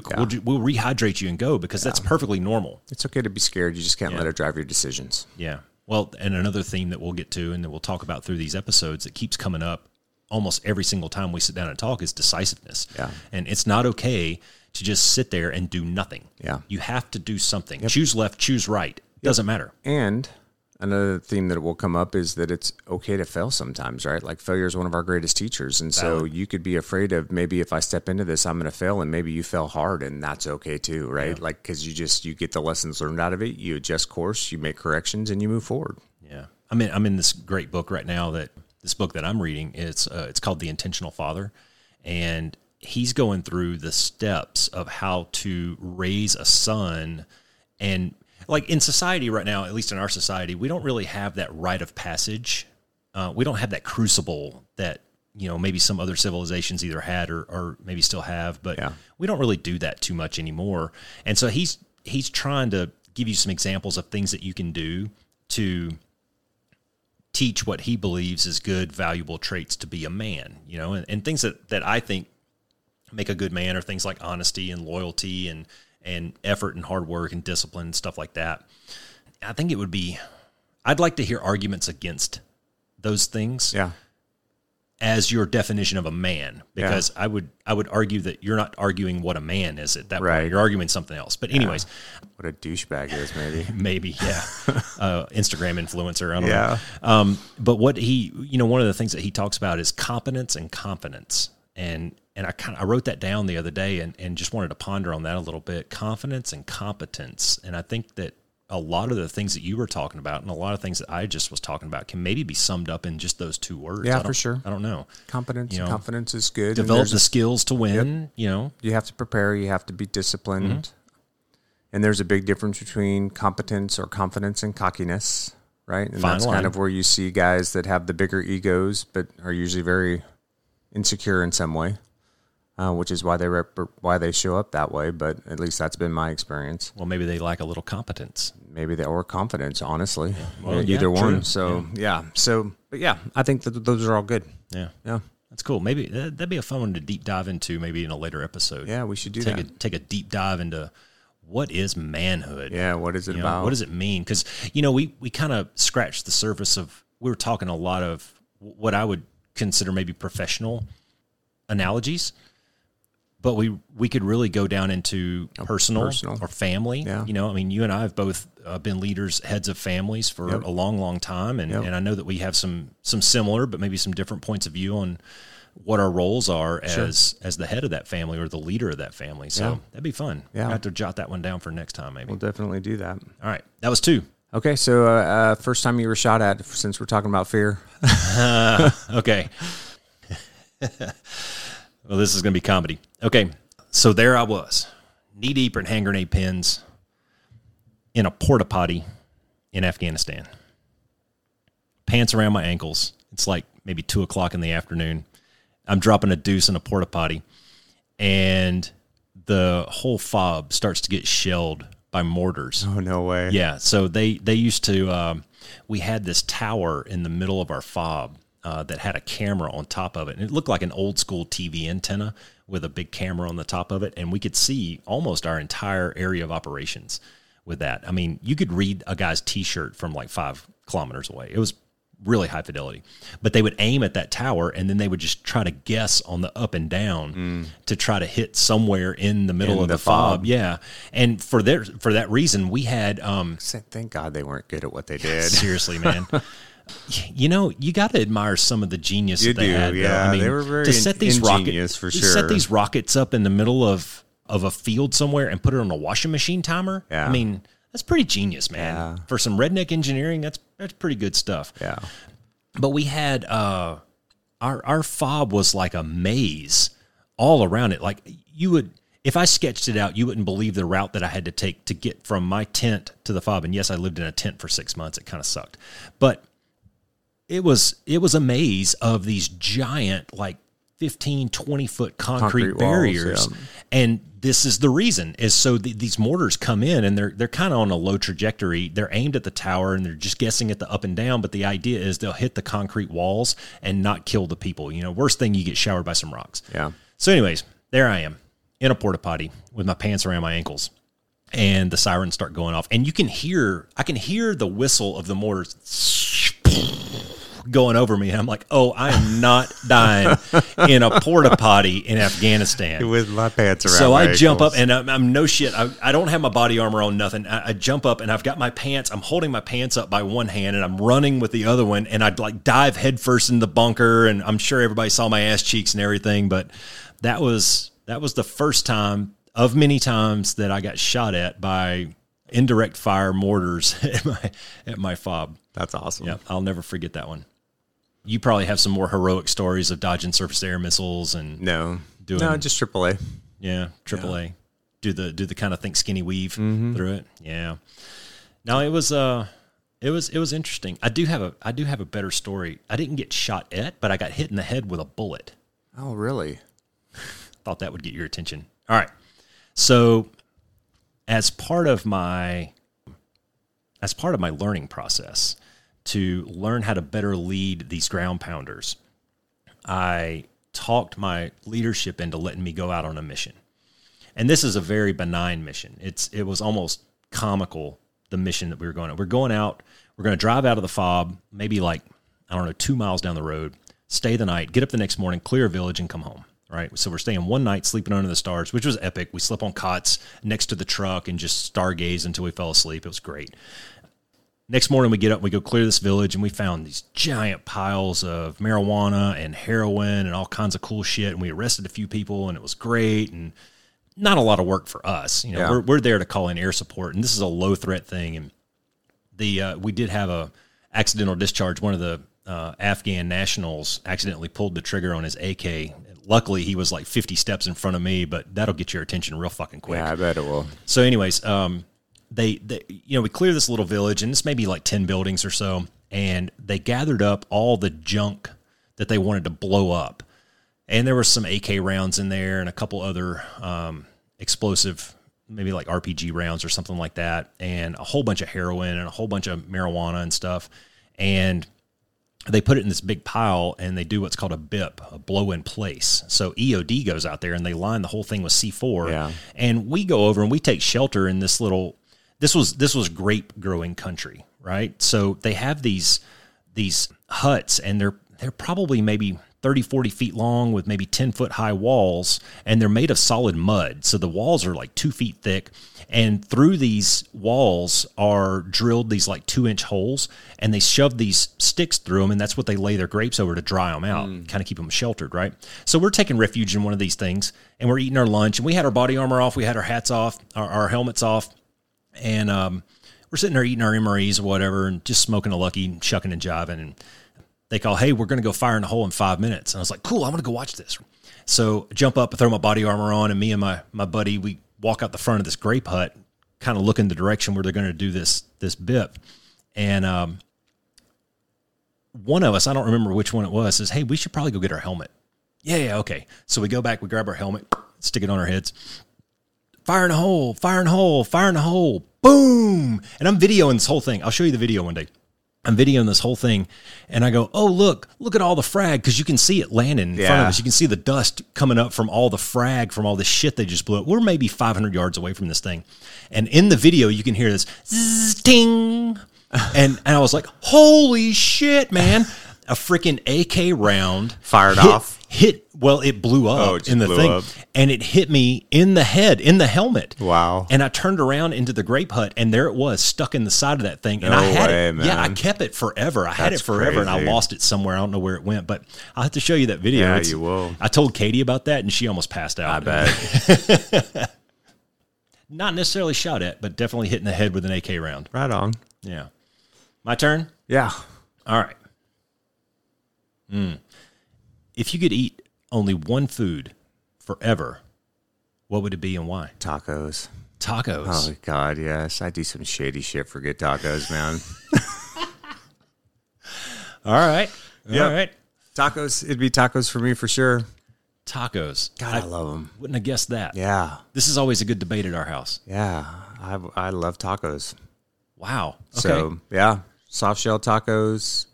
Yeah. We'll rehydrate you and go, because that's perfectly normal. It's okay to be scared. You just can't let it drive your decisions. Yeah. Well, and another theme that we'll get to and that we'll talk about through these episodes that keeps coming up almost every single time we sit down and talk is decisiveness. Yeah. And it's not okay to just sit there and do nothing. Yeah. You have to do something. Yep. Choose left, choose right. Yep. Doesn't matter. And another theme that will come up is that it's okay to fail sometimes, right? Like failure is one of our greatest teachers. And so you could be afraid of, maybe if I step into this, I'm going to fail, and maybe you fail hard, and that's okay too, right? Yeah. Like, cause you get the lessons learned out of it. You adjust course, you make corrections, and you move forward. Yeah. I'm in this great book right now this book that I'm reading, it's called The Intentional Father. And he's going through the steps of how to raise a son. And like in society right now, at least in our society, we don't really have that rite of passage. We don't have that crucible that, you know, maybe some other civilizations either had or maybe still have, but we don't really do that too much anymore. And so he's trying to give you some examples of things that you can do to teach what he believes is good, valuable traits to be a man, you know, and things that I think make a good man are things like honesty and loyalty and effort and hard work and discipline and stuff like that. I think I'd like to hear arguments against those things as your definition of a man, because I would argue that you're not arguing what a man is at that point. You're arguing something else. But anyways. What a douchebag is, maybe. Instagram influencer, I don't know. But what one of the things that he talks about is competence and confidence. And I wrote that down the other day and just wanted to ponder on that a little bit. Confidence and competence. And I think that a lot of the things that you were talking about and a lot of things that I just was talking about can maybe be summed up in just those two words. Yeah, for sure. I don't know. Competence, you know, confidence is good. Develop the skills to win, you know. You have to prepare. You have to be disciplined. Mm-hmm. And there's a big difference between competence or confidence and cockiness, right? And that's kind of where you see guys that have the bigger egos but are usually very insecure in some way. Which is why they show up that way, but at least that's been my experience. Well, maybe they lack a little competence. Maybe they or confidence, honestly. Yeah. Well, either one. True. So So, but I think that those are all good. Yeah, yeah, that's cool. Maybe that'd be a fun one to deep dive into. Maybe in a later episode. Yeah, we should do that. Take a deep dive into what is manhood. Yeah, what is it about? What does it mean? Because we kind of scratched the surface of. We were talking a lot of what I would consider maybe professional analogies, but we could really go down into personal or family. Yeah. You know, I mean, you and I have both been leaders, heads of families for a long, long time. And, and I know that we have some similar, but maybe some different points of view on what our roles are as the head of that family or the leader of that family. So that'd be fun. Yeah. I'll have to jot that one down for next time. Maybe we'll definitely do that. All right. That was 2. Okay. So, first time you were shot at, since we're talking about fear. Okay. Well, this is going to be comedy. Okay. So there I was, knee deep in hand grenade pins in a porta potty in Afghanistan, pants around my ankles. It's like maybe 2:00 in the afternoon. I'm dropping a deuce in a porta potty, and the whole FOB starts to get shelled by mortars. Oh, no way. Yeah. So they used to, we had this tower in the middle of our FOB that had a camera on top of it. And it looked like an old school TV antenna with a big camera on the top of it. And we could see almost our entire area of operations with that. I mean, you could read a guy's t-shirt from like 5 kilometers away. It was really high fidelity, but they would aim at that tower and then they would just try to guess on the up and down to try to hit somewhere in the middle of the FOB. Yeah. And for that reason, we had, thank God they weren't good at what they did. Seriously, man. You know, you got to admire some of the genius that they had. Yeah. I mean, they were very set these rockets up in the middle of a field somewhere and put it on a washing machine timer. Yeah. I mean, that's pretty genius, man. Yeah. For some redneck engineering, that's pretty good stuff. Yeah. But we had our FOB was like a maze all around it. Like you would, if I sketched it out, you wouldn't believe the route that I had to take to get from my tent to the FOB. And yes, I lived in a tent for 6 months. It kind of sucked, but it was a maze of these giant, like 15, 20-foot concrete barriers. Walls, yeah. And this is the reason is so these mortars come in and they're kind of on a low trajectory. They're aimed at the tower and they're just guessing at the up and down. But the idea is they'll hit the concrete walls and not kill the people. You know, worst thing, you get showered by some rocks. Yeah. So anyways, there I am in a porta potty with my pants around my ankles and the sirens start going off. And I can hear the whistle of the mortars going over me, and I'm like, oh, I am not dying in a porta potty in Afghanistan with my pants around. So I jump up, and I'm no shit. I don't have my body armor on, nothing. I jump up, and I've got my pants. I'm holding my pants up by one hand, and I'm running with the other one, and I'd like dive headfirst in the bunker, and I'm sure everybody saw my ass cheeks and everything. But that was the first time of many times that I got shot at by indirect fire mortars at my FOB. That's awesome. Yeah, I'll never forget that one. You probably have some more heroic stories of dodging surface air missiles and just AAA. Yeah, AAA. Yeah. Do the kind of think skinny weave through it. Yeah. No, it was interesting. I do have a better story. I didn't get shot at, but I got hit in the head with a bullet. Oh, really? Thought that would get your attention. All right. So, as part of my learning process, to learn how to better lead these ground pounders, I talked my leadership into letting me go out on a mission. And this is a very benign mission. It was almost comical, the mission that we were going on. We're going out, we're going to drive out of the FOB, maybe like, I don't know, 2 miles down the road, stay the night, get up the next morning, clear a village, and come home. Right? So we're staying one night, sleeping under the stars, which was epic. We slept on cots next to the truck and just stargazed until we fell asleep. It was great. Next morning we get up, we go clear this village, and we found these giant piles of marijuana and heroin and all kinds of cool shit. And we arrested a few people, and it was great. And not a lot of work for us. You know, we're there to call in air support, and this is a low threat thing. And we did have a accidental discharge. One of the Afghan nationals accidentally pulled the trigger on his AK. Luckily, he was like 50 steps in front of me, but that'll get your attention real fucking quick. Yeah, I bet it will. So anyways, we clear this little village, and it's maybe like 10 buildings or so, and they gathered up all the junk that they wanted to blow up. And there were some AK rounds in there and a couple other explosive, maybe like RPG rounds or something like that, and a whole bunch of heroin and a whole bunch of marijuana and stuff. And they put it in this big pile, and they do what's called a BIP, a blow in place. So EOD goes out there, and they line the whole thing with C4. Yeah. And we go over, and we take shelter in this little. This was grape growing country, right? So they have these huts, and they're probably maybe 30, 40 feet long with maybe 10 foot high walls, and they're made of solid mud. So the walls are like 2 feet thick, and through these walls are drilled these like 2-inch holes, and they shove these sticks through them, and that's what they lay their grapes over to dry them out, kind of keep them sheltered, right? So we're taking refuge in one of these things, and we're eating our lunch, and we had our body armor off, we had our hats off, our helmets off, and we're sitting there eating our MREs or whatever, and just smoking a Lucky, and shucking and jiving, and they call, hey, we're going to go fire in the hole in 5 minutes. And I was like, cool, I'm going to go watch this. So jump up, I throw my body armor on, and me and my buddy, we walk out the front of this grape hut, kind of looking the direction where they're going to do this BIP. And one of us, I don't remember which one it was, says, hey, we should probably go get our helmet. Yeah, okay. So we go back, we grab our helmet, stick it on our heads. Fire in a hole, fire in a hole, fire in a hole, boom. And I'm videoing this whole thing. I'll show you the video one day. I'm videoing this whole thing, and I go, oh, look at all the frag, because you can see it landing in front of us. You can see the dust coming up from all the frag, from all the shit they just blew up. We're maybe 500 yards away from this thing. And in the video, you can hear this zzz, ting. And I was like, holy shit, man. A freaking AK round it blew up in the thing, and it hit me in the head, in the helmet. Wow. And I turned around into the grape hut, and there it was, stuck in the side of that thing. And I kept it forever. I had it forever, and I lost it somewhere. I don't know where it went, but I'll have to show you that video. Yeah, you will. I told Katie about that, and she almost passed out. I bet. Not necessarily shot at, but definitely hit in the head with an AK round. Right on. Yeah. My turn? Yeah. All right. If you could eat only one food forever, what would it be and why? Tacos. Tacos. Oh, God, yes. I do some shady shit for good tacos, man. All right. All right. Tacos. It'd be tacos for me for sure. Tacos. God, I love them. Wouldn't have guessed that. Yeah. This is always a good debate at our house. Yeah. I love tacos. Wow. Okay. So, yeah. Soft shell tacos.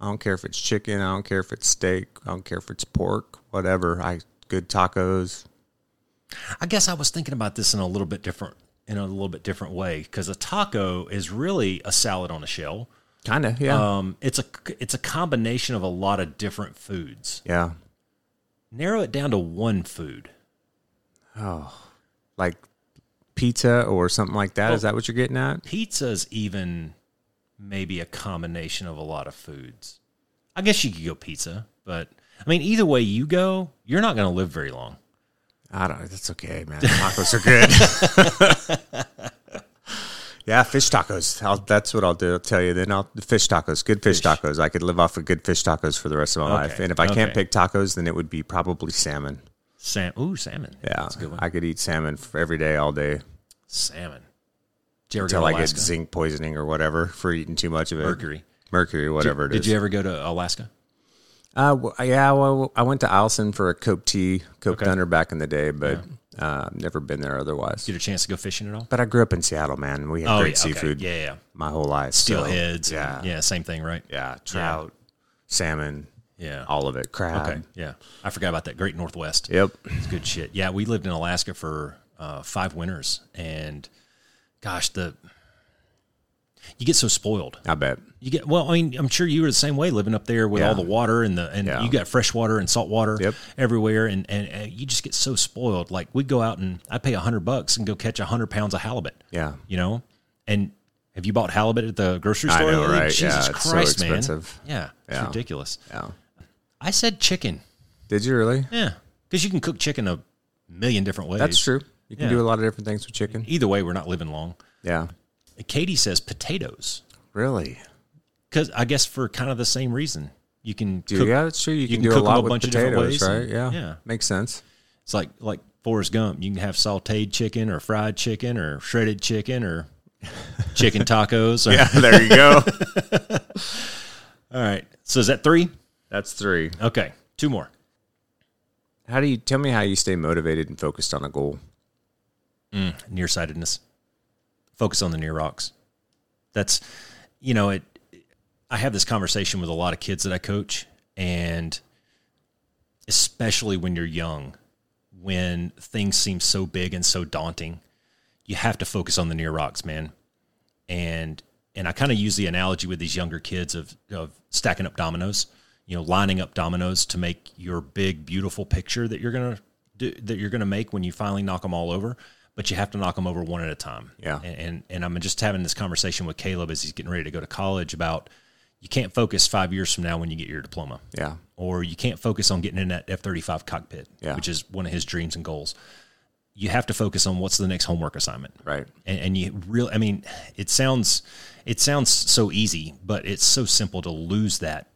I don't care if it's chicken. I don't care if it's steak. I don't care if it's pork, whatever. Good tacos. I guess I was thinking about this in a little bit different way, because a taco is really a salad on a shell. Kind of, yeah. It's a combination of a lot of different foods. Yeah. Narrow it down to one food. Oh, like pizza or something like that? Well, is that what you're getting at? Pizza's even... maybe a combination of a lot of foods. I guess you could go pizza, but I mean, either way you go, you're not going to live very long. I don't know. That's okay, man. Tacos are good. Yeah, fish tacos. That's what I'll do. I'll tell you then. Fish tacos, good fish tacos. I could live off of good fish tacos for the rest of my life. And if I can't pick tacos, then it would be probably salmon. Salmon. Yeah, that's a good one. I could eat salmon every day, all day. Salmon. Until I get zinc poisoning or whatever for eating too much of it. Mercury, whatever it is. Did you ever go to Alaska? I went to Allison for a Cope Thunder back in the day, but never been there otherwise. Did you get a chance to go fishing at all? But I grew up in Seattle, man. And we had great seafood my whole life. Steelheads. So, yeah. Yeah, same thing, right? Yeah, trout, salmon. Yeah. All of it, crab. Okay, yeah. I forgot about that. Great Northwest. Yep. It's good shit. Yeah, we lived in Alaska for 5 winters, and... gosh, you get so spoiled. I bet. I'm sure you were the same way, living up there with all the water and you got fresh water and salt water everywhere, and you just get so spoiled. Like, we'd go out and I'd pay $100 and go catch 100 pounds of halibut. Yeah. You know? And have you bought halibut at the grocery store? I know, right? Jesus Christ, so expensive, man. Yeah. It's ridiculous. Yeah. I said chicken. Did you really? Yeah. Because you can cook chicken a million different ways. That's true. You can do a lot of different things with chicken. Either way, we're not living long. Yeah. Katie says potatoes. Really? Because I guess for kind of the same reason. You can cook. Yeah, that's true. You can do a lot with bunch potatoes, of different ways, right? Yeah. Makes sense. It's like Forrest Gump. You can have sauteed chicken or fried chicken or shredded chicken or chicken tacos. Or yeah, there you go. All right. So is that 3? That's 3. Okay. 2 more. Tell me how you stay motivated and focused on a goal. Nearsightedness. Focus on the near rocks. That's, I have this conversation with a lot of kids that I coach, and especially when you're young, when things seem so big and so daunting, you have to focus on the near rocks, man. And I kind of use the analogy with these younger kids of stacking up dominoes. lining up dominoes to make your big, beautiful picture that you're going to do, that you're going to make when you finally knock them all over, but you have to knock them over one at a time. Yeah. And I'm just having this conversation with Caleb as he's getting ready to go to college about, you can't focus 5 years from now when you get your diploma. Yeah. Or you can't focus on getting in that F-35 cockpit, yeah, which is one of his dreams and goals. You have to focus on what's the next homework assignment. Right. And you really, I mean, it sounds so easy, but it's so simple to lose that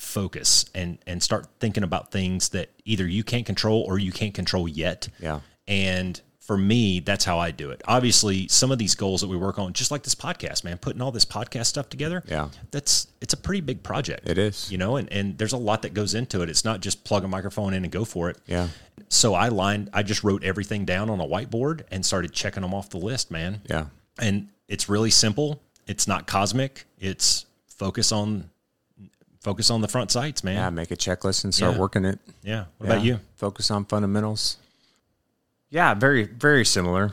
focus and start thinking about things that either you can't control or you can't control yet. Yeah. And for me, that's how I do it. Obviously, some of these goals that we work on, just like this podcast, man, putting all this podcast stuff together, yeah, it's a pretty big project. It is. And there's a lot that goes into it. It's not just plug a microphone in and go for it. Yeah. So I just wrote everything down on a whiteboard and started checking them off the list, man. Yeah. And it's really simple. It's not cosmic. It's focus on the front sights, man. Yeah, make a checklist and start working it. Yeah. What about you? Focus on fundamentals. Yeah, very, very similar.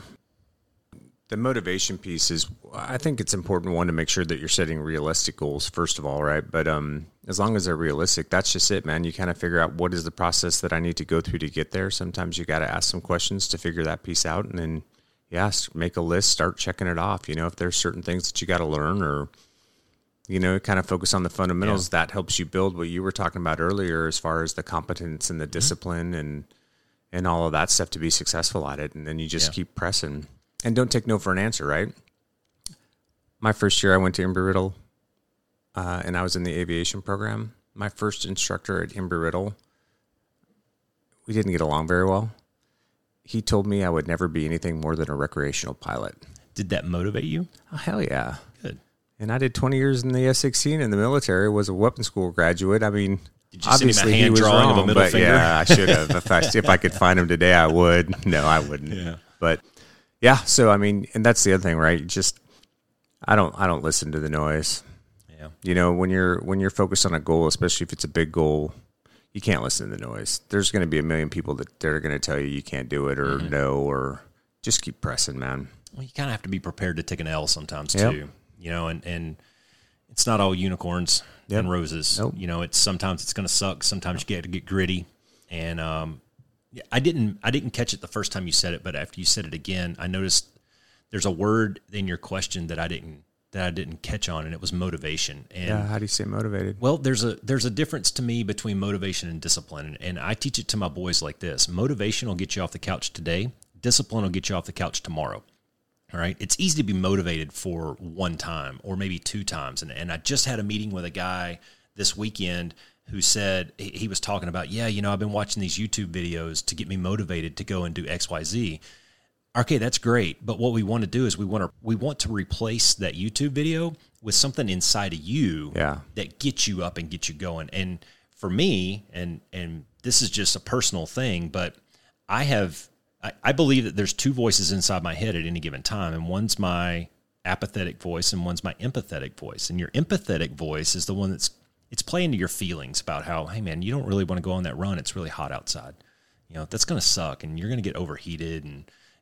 The motivation piece is, I think it's important, one, to make sure that you're setting realistic goals, first of all, right? But as long as they're realistic, that's just it, man. You kind of figure out what is the process that I need to go through to get there. Sometimes you got to ask some questions to figure that piece out. And then, make a list, start checking it off. If there's certain things that you got to learn or, kind of focus on the fundamentals. Yeah. That helps you build what you were talking about earlier as far as the competence and the discipline and all of that stuff to be successful at it. And then you just keep pressing and don't take no for an answer, right? My first year I went to Embry-Riddle and I was in the aviation program. My first instructor at Embry-Riddle, we didn't get along very well. He told me I would never be anything more than a recreational pilot. Did that motivate you? Oh, hell yeah. Good. And I did 20 years in the S-16 in the military, was a weapon school graduate. I mean... Did you obviously see him a hand drawing wrong, of a middle finger? Yeah, I should have. If I could find him today, I would. No, I wouldn't. Yeah. But so I mean, and that's the other thing, right? Just I don't listen to the noise. Yeah. When you're focused on a goal, especially if it's a big goal, you can't listen to the noise. There's going to be a million people that are going to tell you can't do it or no, or just keep pressing, man. Well, you kind of have to be prepared to take an L sometimes too. And it's not all unicorns. And roses. Nope. It's sometimes it's going to suck. Sometimes you get to get gritty. And I didn't catch it the first time you said it, but after you said it again, I noticed there's a word in your question that I didn't catch on, and it was motivation. And how do you say motivated? Well, there's a difference to me between motivation and discipline, and I teach it to my boys like this. Motivation will get you off the couch today. Discipline will get you off the couch tomorrow. All right. It's easy to be motivated for one time or maybe two times. And I just had a meeting with a guy this weekend who said he was talking about, I've been watching these YouTube videos to get me motivated to go and do X, Y, Z. Okay, that's great. But what we want to do is we want to replace that YouTube video with something inside of you that gets you up and gets you going. And for me, and this is just a personal thing, but I believe that there's two voices inside my head at any given time, and one's my apathetic voice and one's my empathetic voice. And your empathetic voice is the one that's playing to your feelings about how, hey, man, you don't really want to go on that run. It's really hot outside. That's going to suck, and you're going to get overheated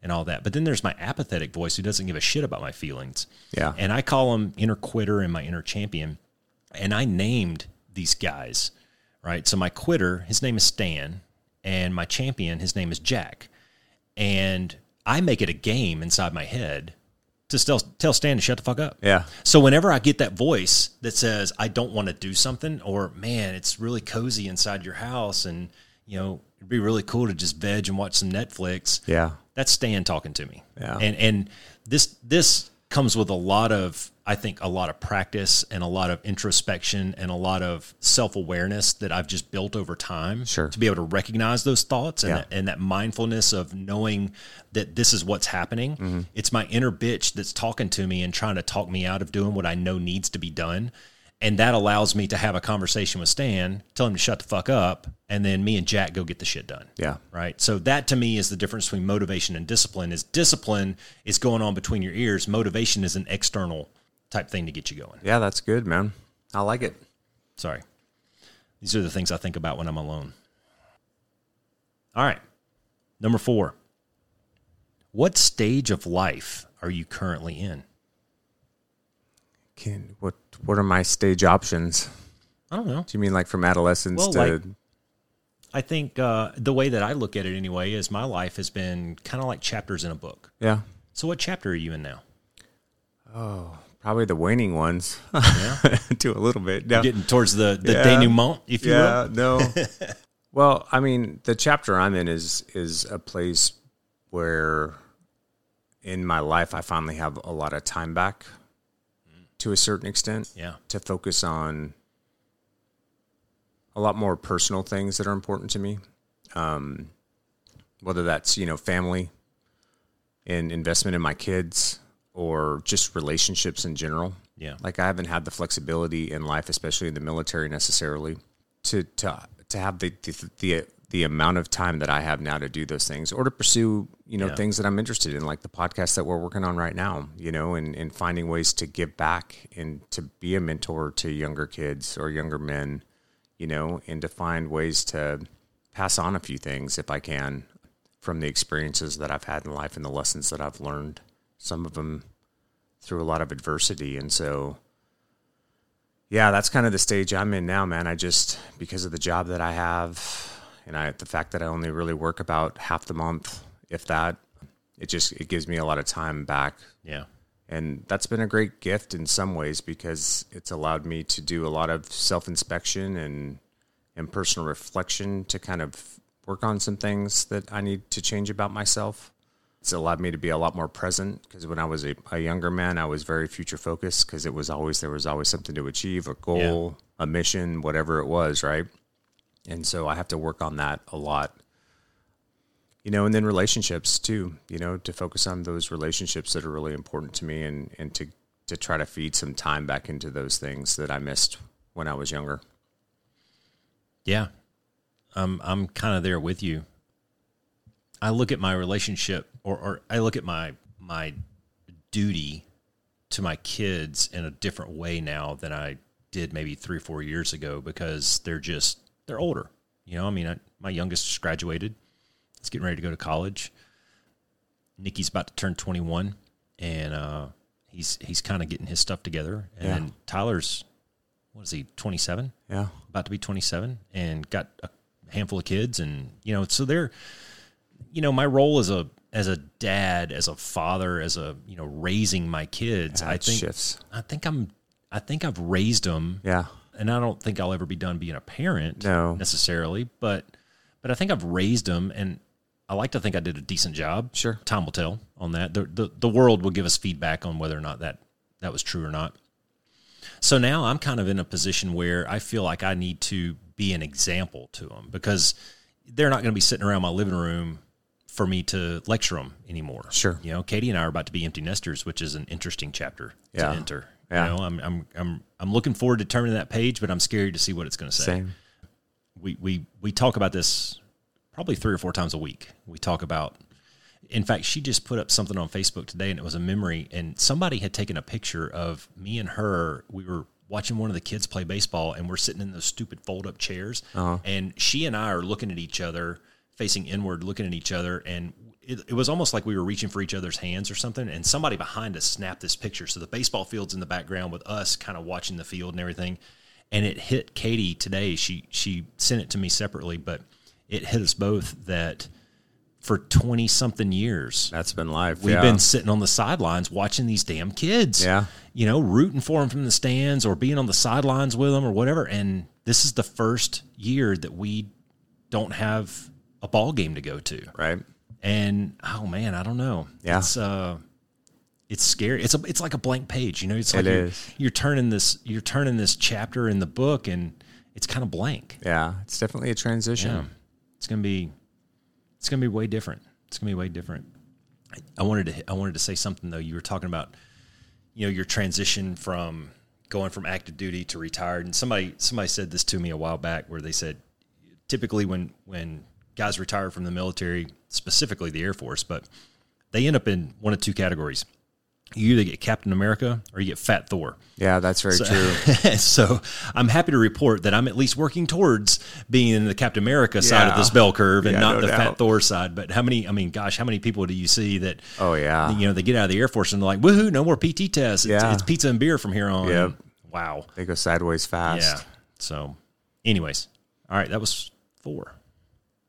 and all that. But then there's my apathetic voice who doesn't give a shit about my feelings. Yeah. And I call them inner quitter and my inner champion, and I named these guys, right? So my quitter, his name is Stan, and my champion, his name is Jack. And I make it a game inside my head to still tell Stan to shut the fuck up. Yeah. So whenever I get that voice that says, I don't want to do something, or man, it's really cozy inside your house and, it'd be really cool to just veg and watch some Netflix. Yeah. That's Stan talking to me. Yeah. And this comes with a lot of practice and a lot of introspection and a lot of self-awareness that I've just built over time to be able to recognize those thoughts and that mindfulness of knowing that this is what's happening. Mm-hmm. It's my inner bitch that's talking to me and trying to talk me out of doing what I know needs to be done. And that allows me to have a conversation with Stan, tell him to shut the fuck up, and then me and Jack go get the shit done. Yeah. Right? So that, to me, is the difference between motivation and discipline. Is discipline is going on between your ears. Motivation is an external type thing to get you going. Yeah, that's good, man. I like it. Sorry. These are the things I think about when I'm alone. All right. Number 4. What stage of life are you currently in? What are my stage options? I don't know. Do you mean like from adolescence to... Like, I think the way that I look at it anyway is my life has been kind of like chapters in a book. Yeah. So what chapter are you in now? Oh, probably the waning ones. Yeah. To a little bit. No. Getting towards the denouement, if you will. Yeah, no. Well, I mean, the chapter I'm in is a place where in my life I finally have a lot of time back to a certain extent. Yeah. To focus on a lot more personal things that are important to me, whether that's, you know, family and investment in my kids or just relationships in general. Yeah. Like I haven't had the flexibility in life, especially in the military necessarily, to have the amount of time that I have now to do those things or to pursue, you know, things that I'm interested in, like the podcast that we're working on right now, you know, and finding ways to give back and to be a mentor to younger kids or younger men, you know, and to find ways to pass on a few things, if I can, from the experiences that I've had in life and the lessons that I've learned, some of them through a lot of adversity. And so, yeah, that's kind of the stage I'm in now, man. I just, because of the job that I have and the fact that I only really work about half the month, if that, it gives me a lot of time back. Yeah. And that's been a great gift in some ways because it's allowed me to do a lot of self-inspection and personal reflection to kind of work on some things that I need to change about myself. It's allowed me to be a lot more present because when I was a younger man, I was very future-focused because there was always something to achieve, a goal, a mission, whatever it was, right? And so I have to work on that a lot. You know, and then relationships too, you know, to focus on those relationships that are really important to me and to try to feed some time back into those things that I missed when I was younger. Yeah. I'm kind of there with you. I look at my relationship or I look at my duty to my kids in a different way now than I did maybe 3 or 4 years ago because they're older. You know, I mean, my youngest just graduated. It's getting ready to go to college. Nikki's about to turn 21, and he's kind of getting his stuff together. And then Tyler's, what is he, 27? Yeah. About to be 27 and got a handful of kids. And, you know, so they're, you know, my role as a dad, as a father, as a, you know, raising my kids, I think shifts. I think I've raised them. Yeah. And I don't think I'll ever be done being a parent necessarily, but I think I've raised them, and I like to think I did a decent job. Sure. Time will tell on that. The world will give us feedback on whether or not that was true or not. So now I'm kind of in a position where I feel like I need to be an example to them because they're not going to be sitting around my living room for me to lecture them anymore. Sure. You know, Katie and I are about to be empty nesters, which is an interesting chapter to enter. Yeah. You know, I'm looking forward to turning that page, but I'm scared to see what it's going to say. Same. We talk about this probably 3 or 4 times a week. We talk about, in fact, she just put up something on Facebook today, and it was a memory, and somebody had taken a picture of me and her. We were watching one of the kids play baseball, and we're sitting in those stupid fold-up chairs, and she and I are looking at each other, facing inward, looking at each other, and it was almost like we were reaching for each other's hands or something, and somebody behind us snapped this picture. So the baseball field's in the background with us kind of watching the field and everything. And it hit Katie today. She sent it to me separately, but it hit us both that for 20-something years. That's been life. We've been sitting on the sidelines watching these damn kids. Yeah. You know, rooting for them from the stands or being on the sidelines with them or whatever. And this is the first year that we don't have a ball game to go to. Right. And, oh, man, I don't know. Yeah. It's scary. It's like a blank page, you know. It's like you're turning this chapter in the book, and it's kind of blank. Yeah, it's definitely a transition. Yeah. It's gonna be way different. It's gonna be way different. I wanted to say something though. You were talking about, you know, your transition from going from active duty to retired, and somebody said this to me a while back, where they said, typically when guys retire from the military, specifically the Air Force, but they end up in one of two categories. You either get Captain America or you get Fat Thor. Yeah, that's very true. So I'm happy to report that I'm at least working towards being in the Captain America side of this bell curve and not Fat Thor side. But how many people do you see that, you know, they get out of the Air Force and they're like, woohoo, no more PT tests. It's pizza and beer from here on. Yep. Wow. They go sideways fast. Yeah. So anyways, all right, that was 4.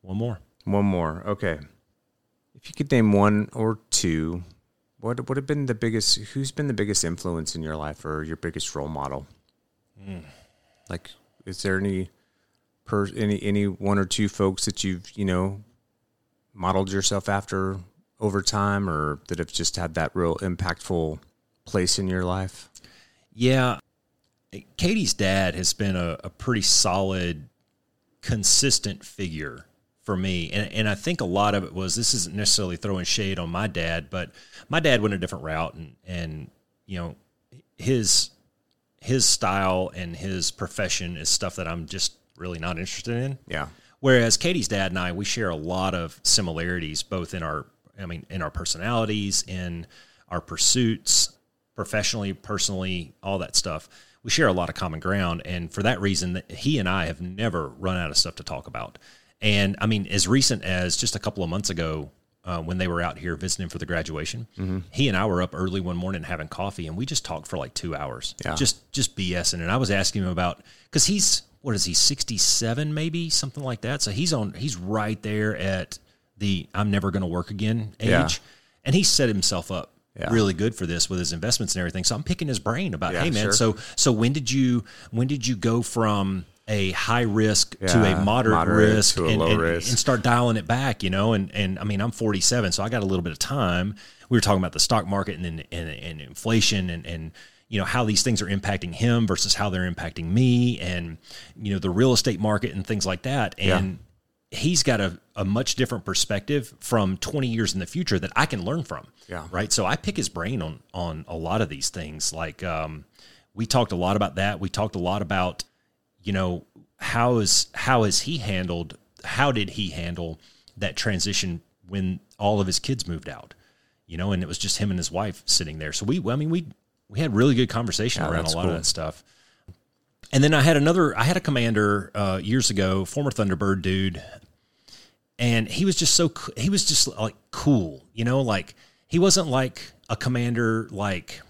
One more. Okay. If you could name one or two, what would have been the biggest, who's been the biggest influence in your life or your biggest role model? Like, is there any one or two folks that you've, modeled yourself after over time or that have just had that real impactful place in your life? Yeah. Katie's dad has been a pretty solid, consistent figure for me. And I think a lot of it was, this isn't necessarily throwing shade on my dad, but my dad went a different route and his style and his profession is stuff that I'm just really not interested in. Yeah. Whereas Katie's dad and I, we share a lot of similarities, both in our personalities, in our pursuits, professionally, personally, all that stuff. We share a lot of common ground. And for that reason, he and I have never run out of stuff to talk about. And as recent as just a couple of months ago, when they were out here visiting for the graduation, he and I were up early one morning having coffee, and we just talked for like 2 hours, just BSing. And I was asking him about, because he's, what is he, 67 maybe, something like that. So he's right there at the I'm never going to work again age. Yeah. And he set himself up really good for this with his investments and everything. So I'm picking his brain about, hey man, so when did you go from a high risk to a moderate risk, to a low risk, and start dialing it back, and I'm 47, so I got a little bit of time. We were talking about the stock market and inflation and how these things are impacting him versus how they're impacting me, and the real estate market and things like that. And he's got a much different perspective from 20 years in the future that I can learn from. Yeah. Right. So I pick his brain on a lot of these things. Like, we talked a lot about that. We talked a lot about, how did he handle that transition when all of his kids moved out, and it was just him and his wife sitting there. So we had really good conversation around a lot of that stuff. And then I had a commander years ago, former Thunderbird dude. And he was just cool, like he wasn't like a commander. Like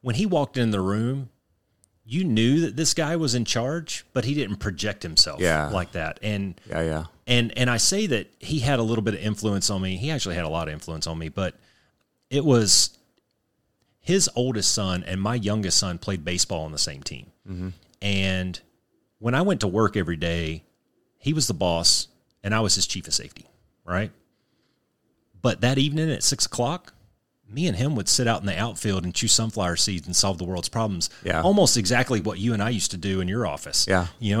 when he walked in the room, you knew that this guy was in charge, but he didn't project himself like that. And yeah. And I say that he had a little bit of influence on me. He actually had a lot of influence on me, but it was his oldest son and my youngest son played baseball on the same team. Mm-hmm. And when I went to work every day, he was the boss and I was his chief of safety. Right. But that evening at 6:00, me and him would sit out in the outfield and chew sunflower seeds and solve the world's problems. Yeah. Almost exactly what you and I used to do in your office. Yeah. We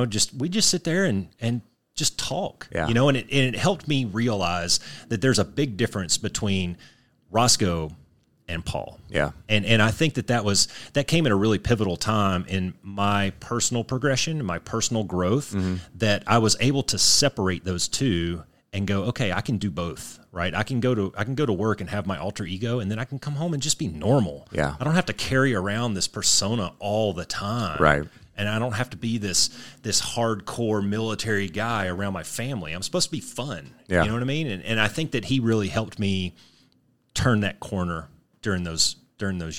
just sit there and just talk, and it helped me realize that there's a big difference between Roscoe and Paul. Yeah. And I think that came at a really pivotal time in my personal progression, my personal growth, that I was able to separate those two and go, okay, I can do both, right? I can go to work and have my alter ego, and then I can come home and just be normal. Yeah. I don't have to carry around this persona all the time. Right. And I don't have to be this hardcore military guy around my family. I'm supposed to be fun. Yeah. You know what I mean? And I think that he really helped me turn that corner during those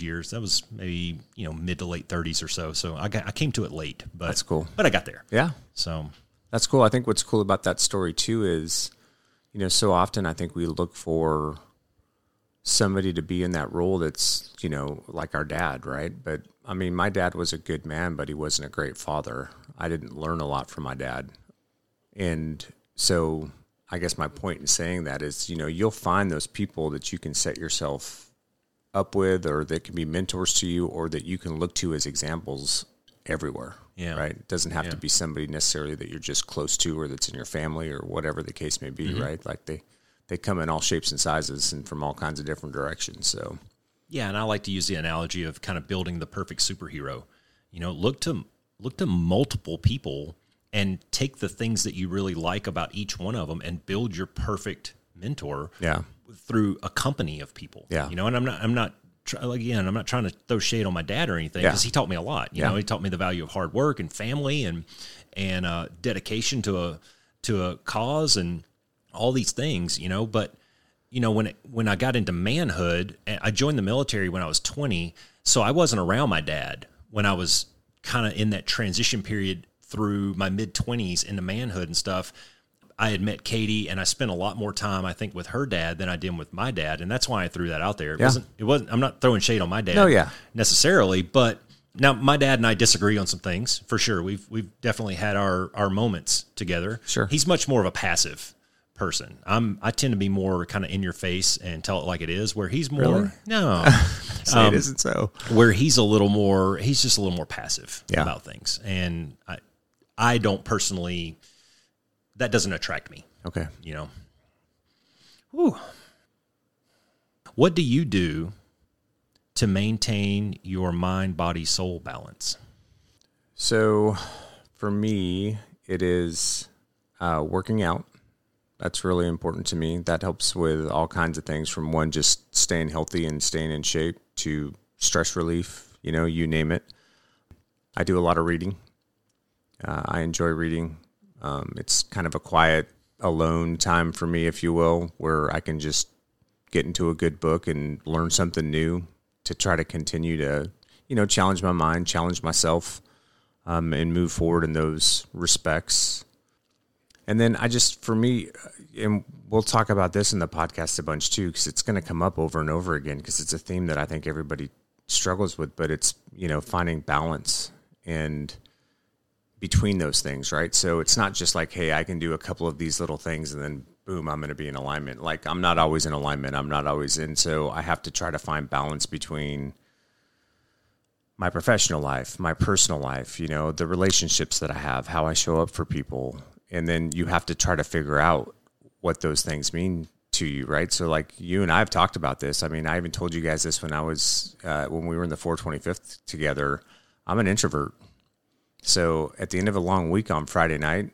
years. That was maybe, mid to late 30s or so. So I came to it late, but that's cool. But I got there. Yeah. So that's cool. I think what's cool about that story too is, so often I think we look for somebody to be in that role that's, like our dad, right? But my dad was a good man, but he wasn't a great father. I didn't learn a lot from my dad. And so I guess my point in saying that is, you'll find those people that you can set yourself up with, or that can be mentors to you, or that you can look to as examples everywhere. Yeah. Right. It doesn't have to be somebody necessarily that you're just close to, or that's in your family, or whatever the case may be. Mm-hmm. Right. Like they come in all shapes and sizes and from all kinds of different directions. So, yeah. And I like to use the analogy of kind of building the perfect superhero, look to multiple people and take the things that you really like about each one of them and build your perfect mentor. Yeah. Through a company of people, and I'm not trying to throw shade on my dad or anything, because he taught me a lot. He taught me the value of hard work and family and dedication to a cause and all these things. But when I got into manhood, I joined the military when I was 20, so I wasn't around my dad when I was kind of in that transition period through my mid-20s into manhood and stuff, I had met Katie, and I spent a lot more time, I think, with her dad than I did with my dad, and that's why I threw that out there. It wasn't. I'm not throwing shade on my dad necessarily, but now my dad and I disagree on some things for sure. We've definitely had our moments together. Sure, he's much more of a passive person. I tend to be more kind of in your face and tell it like it is, where he's more it isn't so. Where he's a little more, he's just a little more passive about things, and I don't personally. That doesn't attract me. Okay. You know. Whew. What do you do to maintain your mind, body, soul balance? So for me, it is working out. That's really important to me. That helps with all kinds of things, from one, just staying healthy and staying in shape, to stress relief, you know, you name it. I do a lot of reading. I enjoy reading. It's kind of a quiet, alone time for me, if you will, where I can just get into a good book and learn something new to try to continue to, you know, challenge my mind, challenge myself, and move forward in those respects. And then I just, for me, and we'll talk about this in the podcast a bunch too, because it's going to come up over and over again, because it's a theme that I think everybody struggles with, but it's, you know, finding balance and between those things, right? So it's not just like, hey, I can do a couple of these little things and then boom, I'm going to be in alignment. Like, I'm not always in alignment. I'm not always in. So I have to try to find balance between my professional life, my personal life, you know, the relationships that I have, how I show up for people. And then you have to try to figure out what those things mean to you, right? So like you and I have talked about this. I mean, I even told you guys this when I was, when we were in the 425th together, I'm an introvert. So at the end of a long week on Friday night,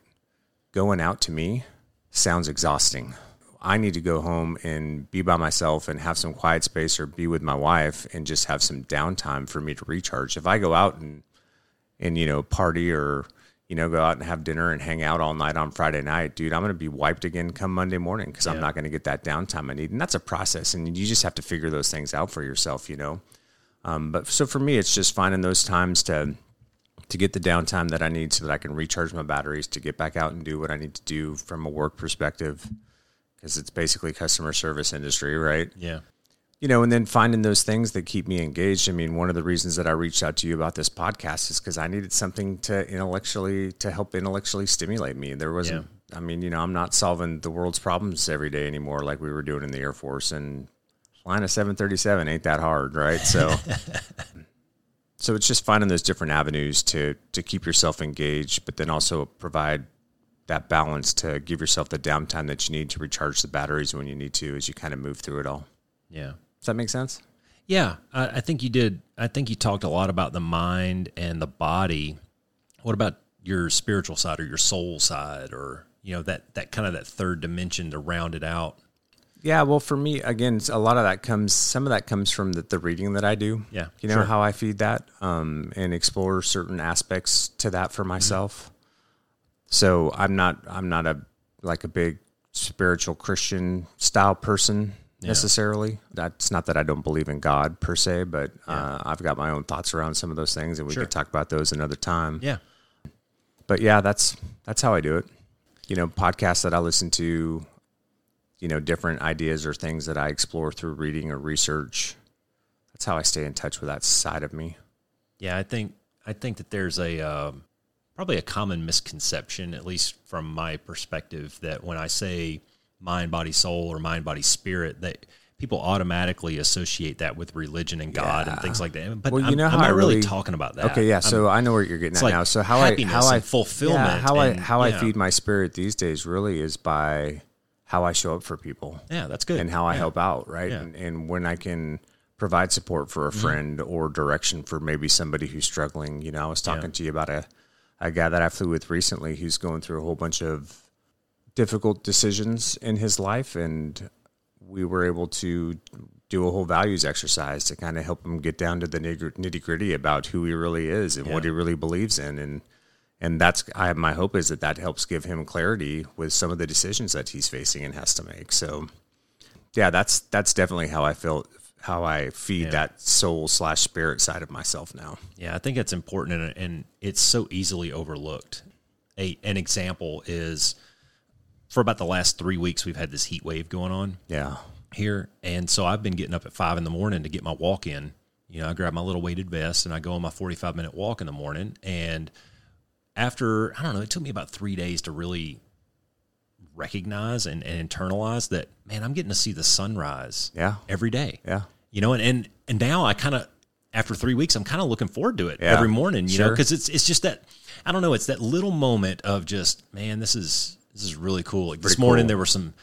going out to me sounds exhausting. I need to go home and be by myself and have some quiet space, or be with my wife and just have some downtime for me to recharge. If I go out and you know, party, or, you know, go out and have dinner and hang out all night on Friday night, dude, I'm going to be wiped again come Monday morning, because I'm not going to get that downtime I need. And that's a process, and you just have to figure those things out for yourself, you know. But so for me, it's just finding those times to get the downtime that I need so that I can recharge my batteries, to get back out and do what I need to do from a work perspective, because it's basically customer service industry, right? Yeah. You know, and then finding those things that keep me engaged. I mean, one of the reasons that I reached out to you about this podcast is because I needed something to help intellectually stimulate me. There wasn't, I mean, you know, I'm not solving the world's problems every day anymore like we were doing in the Air Force, and flying a 737 ain't that hard, right? So... So it's just finding those different avenues to keep yourself engaged, but then also provide that balance to give yourself the downtime that you need to recharge the batteries when you need to, as you kind of move through it all. Yeah. Does that make sense? Yeah, I think you did. I think you talked a lot about the mind and the body. What about your spiritual side or your soul side, or, you know, that kind of that third dimension to round it out? Yeah, well, for me, again, some of that comes from the reading that I do. Yeah. You know, how I feed that and explore certain aspects to that for myself. Mm-hmm. So I'm not a big spiritual Christian style person necessarily. That's not that I don't believe in God per se, but I've got my own thoughts around some of those things, and we could talk about those another time. Yeah. But yeah, that's how I do it. You know, podcasts that I listen to, you know, different ideas or things that I explore through reading or research. That's how I stay in touch with that side of me. Yeah, I think that there's probably a common misconception, at least from my perspective, that when I say mind, body, soul, or mind, body, spirit, that people automatically associate that with religion and God and things like that. But well, you know, I'm not really talking about that. Okay, yeah, so I know what you're getting at now. So how I fulfillment. Yeah, how I feed my spirit these days really is by... how I show up for people. Yeah, that's good. And how I help out, right? Yeah. And when I can provide support for a friend or direction for maybe somebody who's struggling. You know, I was talking to you about a guy that I flew with recently who's going through a whole bunch of difficult decisions in his life, and we were able to do a whole values exercise to kind of help him get down to the nitty-gritty about who he really is and what he really believes in. And that's my hope is that helps give him clarity with some of the decisions that he's facing and has to make. So, yeah, that's definitely how I feel how I feed that soul / spirit side of myself now. Yeah, I think it's important, and it's so easily overlooked. An example is, for about the last 3 weeks, we've had this heat wave going on here. And so I've been getting up at 5 a.m. to get my walk in. You know, I grab my little weighted vest and I go on my 45-minute walk in the morning. And after, I don't know, it took me about 3 days to really recognize and internalize that, man, I'm getting to see the sunrise every day. Yeah. You know, and now I kind of, after 3 weeks, I'm kind of looking forward to it every morning, you know, because it's just that, I don't know, it's that little moment of just, man, this is really cool. Like this morning, there were some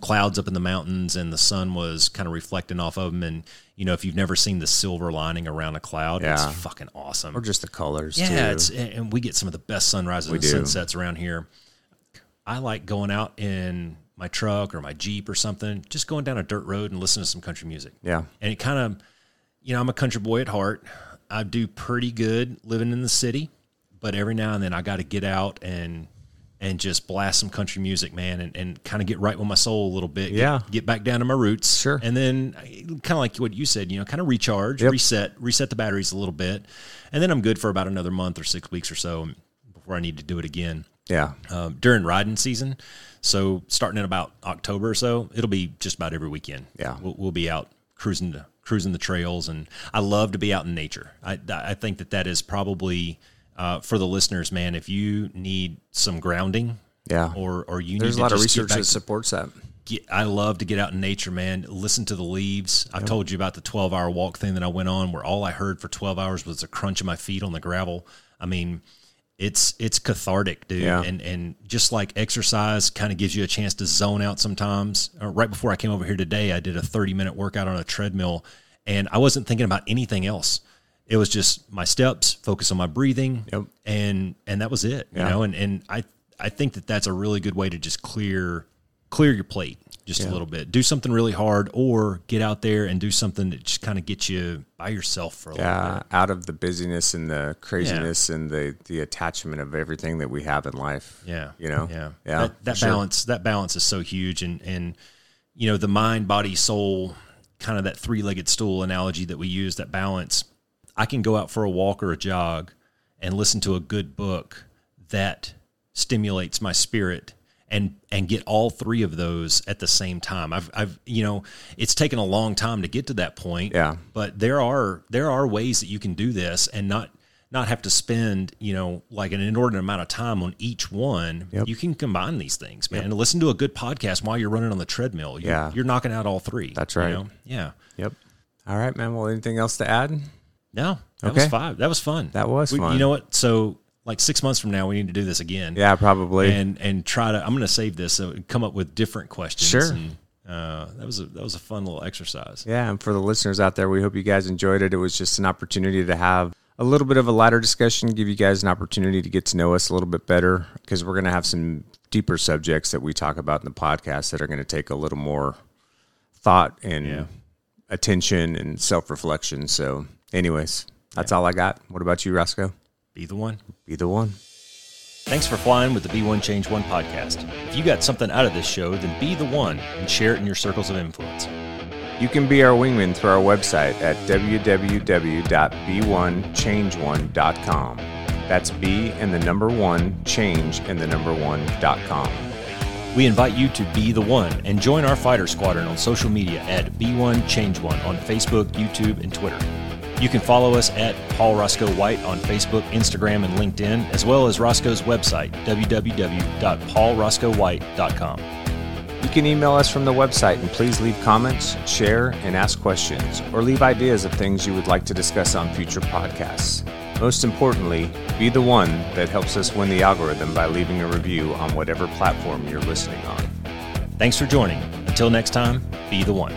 clouds up in the mountains, and the sun was kind of reflecting off of them. And you know, if you've never seen the silver lining around a cloud, it's fucking awesome. Or just the colors, too. Yeah, and we get some of the best sunrises and sunsets around here. I like going out in my truck or my Jeep or something, just going down a dirt road and listening to some country music. Yeah, and it kind of, you know, I'm a country boy at heart. I do pretty good living in the city, but every now and then I got to get out and just blast some country music, man, and kind of get right with my soul a little bit. Yeah. Get back down to my roots. Sure. And then kind of like what you said, you know, kind of recharge, reset the batteries a little bit. And then I'm good for about another month or 6 weeks or so before I need to do it again. Yeah. During riding season. So starting in about October or so, it'll be just about every weekend. Yeah. We'll be out cruising the trails. And I love to be out in nature. I think that is probably... for the listeners, man, if you need some grounding, or you there's need to a lot to of research that supports that. I love to get out in nature, man. Listen to the leaves. I've told you about the 12-hour walk thing that I went on, where all I heard for 12 hours was the crunch of my feet on the gravel. I mean, it's cathartic, dude. Yeah. And just like exercise kind of gives you a chance to zone out sometimes. Right before I came over here today, I did a 30-minute workout on a treadmill, and I wasn't thinking about anything else. It was just my steps, focus on my breathing, and that was it, you know. And I think that's a really good way to just clear your plate just a little bit. Do something really hard, or get out there and do something that just kind of gets you by yourself for a little bit. Out of the busyness and the craziness and the attachment of everything that we have in life. Yeah, you know. Yeah, yeah. That balance is so huge, and you know, the mind, body, soul, kind of that three-legged stool analogy that we use. That balance. I can go out for a walk or a jog and listen to a good book that stimulates my spirit and get all three of those at the same time. I've you know, it's taken a long time to get to that point. Yeah. But there are ways that you can do this and not have to spend, you know, like an inordinate amount of time on each one. Yep. You can combine these things, man. Yep. And listen to a good podcast while you're running on the treadmill. You're knocking out all three. That's right. You know? Yeah. Yep. All right, man. Well, anything else to add? No, that was five. That was fun. That was fun. You know what? So like 6 months from now, we need to do this again. Yeah, probably. And try to, I'm going to save this and come up with different questions. Sure. And, that was a fun little exercise. Yeah. And for the listeners out there, we hope you guys enjoyed it. It was just an opportunity to have a little bit of a lighter discussion, give you guys an opportunity to get to know us a little bit better, because we're going to have some deeper subjects that we talk about in the podcast that are going to take a little more thought and attention and self-reflection. So anyways, that's all I got. What about you, Roscoe? Be the one. Be the one. Thanks for flying with the Be One Change One podcast. If you got something out of this show, then be the one and share it in your circles of influence. You can be our wingman through our website at www.be1change1.com. That's B and the number one, change and the number one.com. We invite you to be the one and join our fighter squadron on social media at Be One Change One on Facebook, YouTube, and Twitter. You can follow us at Paul Roscoe White on Facebook, Instagram, and LinkedIn, as well as Roscoe's website, www.paulroscoewhite.com. You can email us from the website, and please leave comments, share, and ask questions, or leave ideas of things you would like to discuss on future podcasts. Most importantly, be the one that helps us win the algorithm by leaving a review on whatever platform you're listening on. Thanks for joining. Until next time, be the one.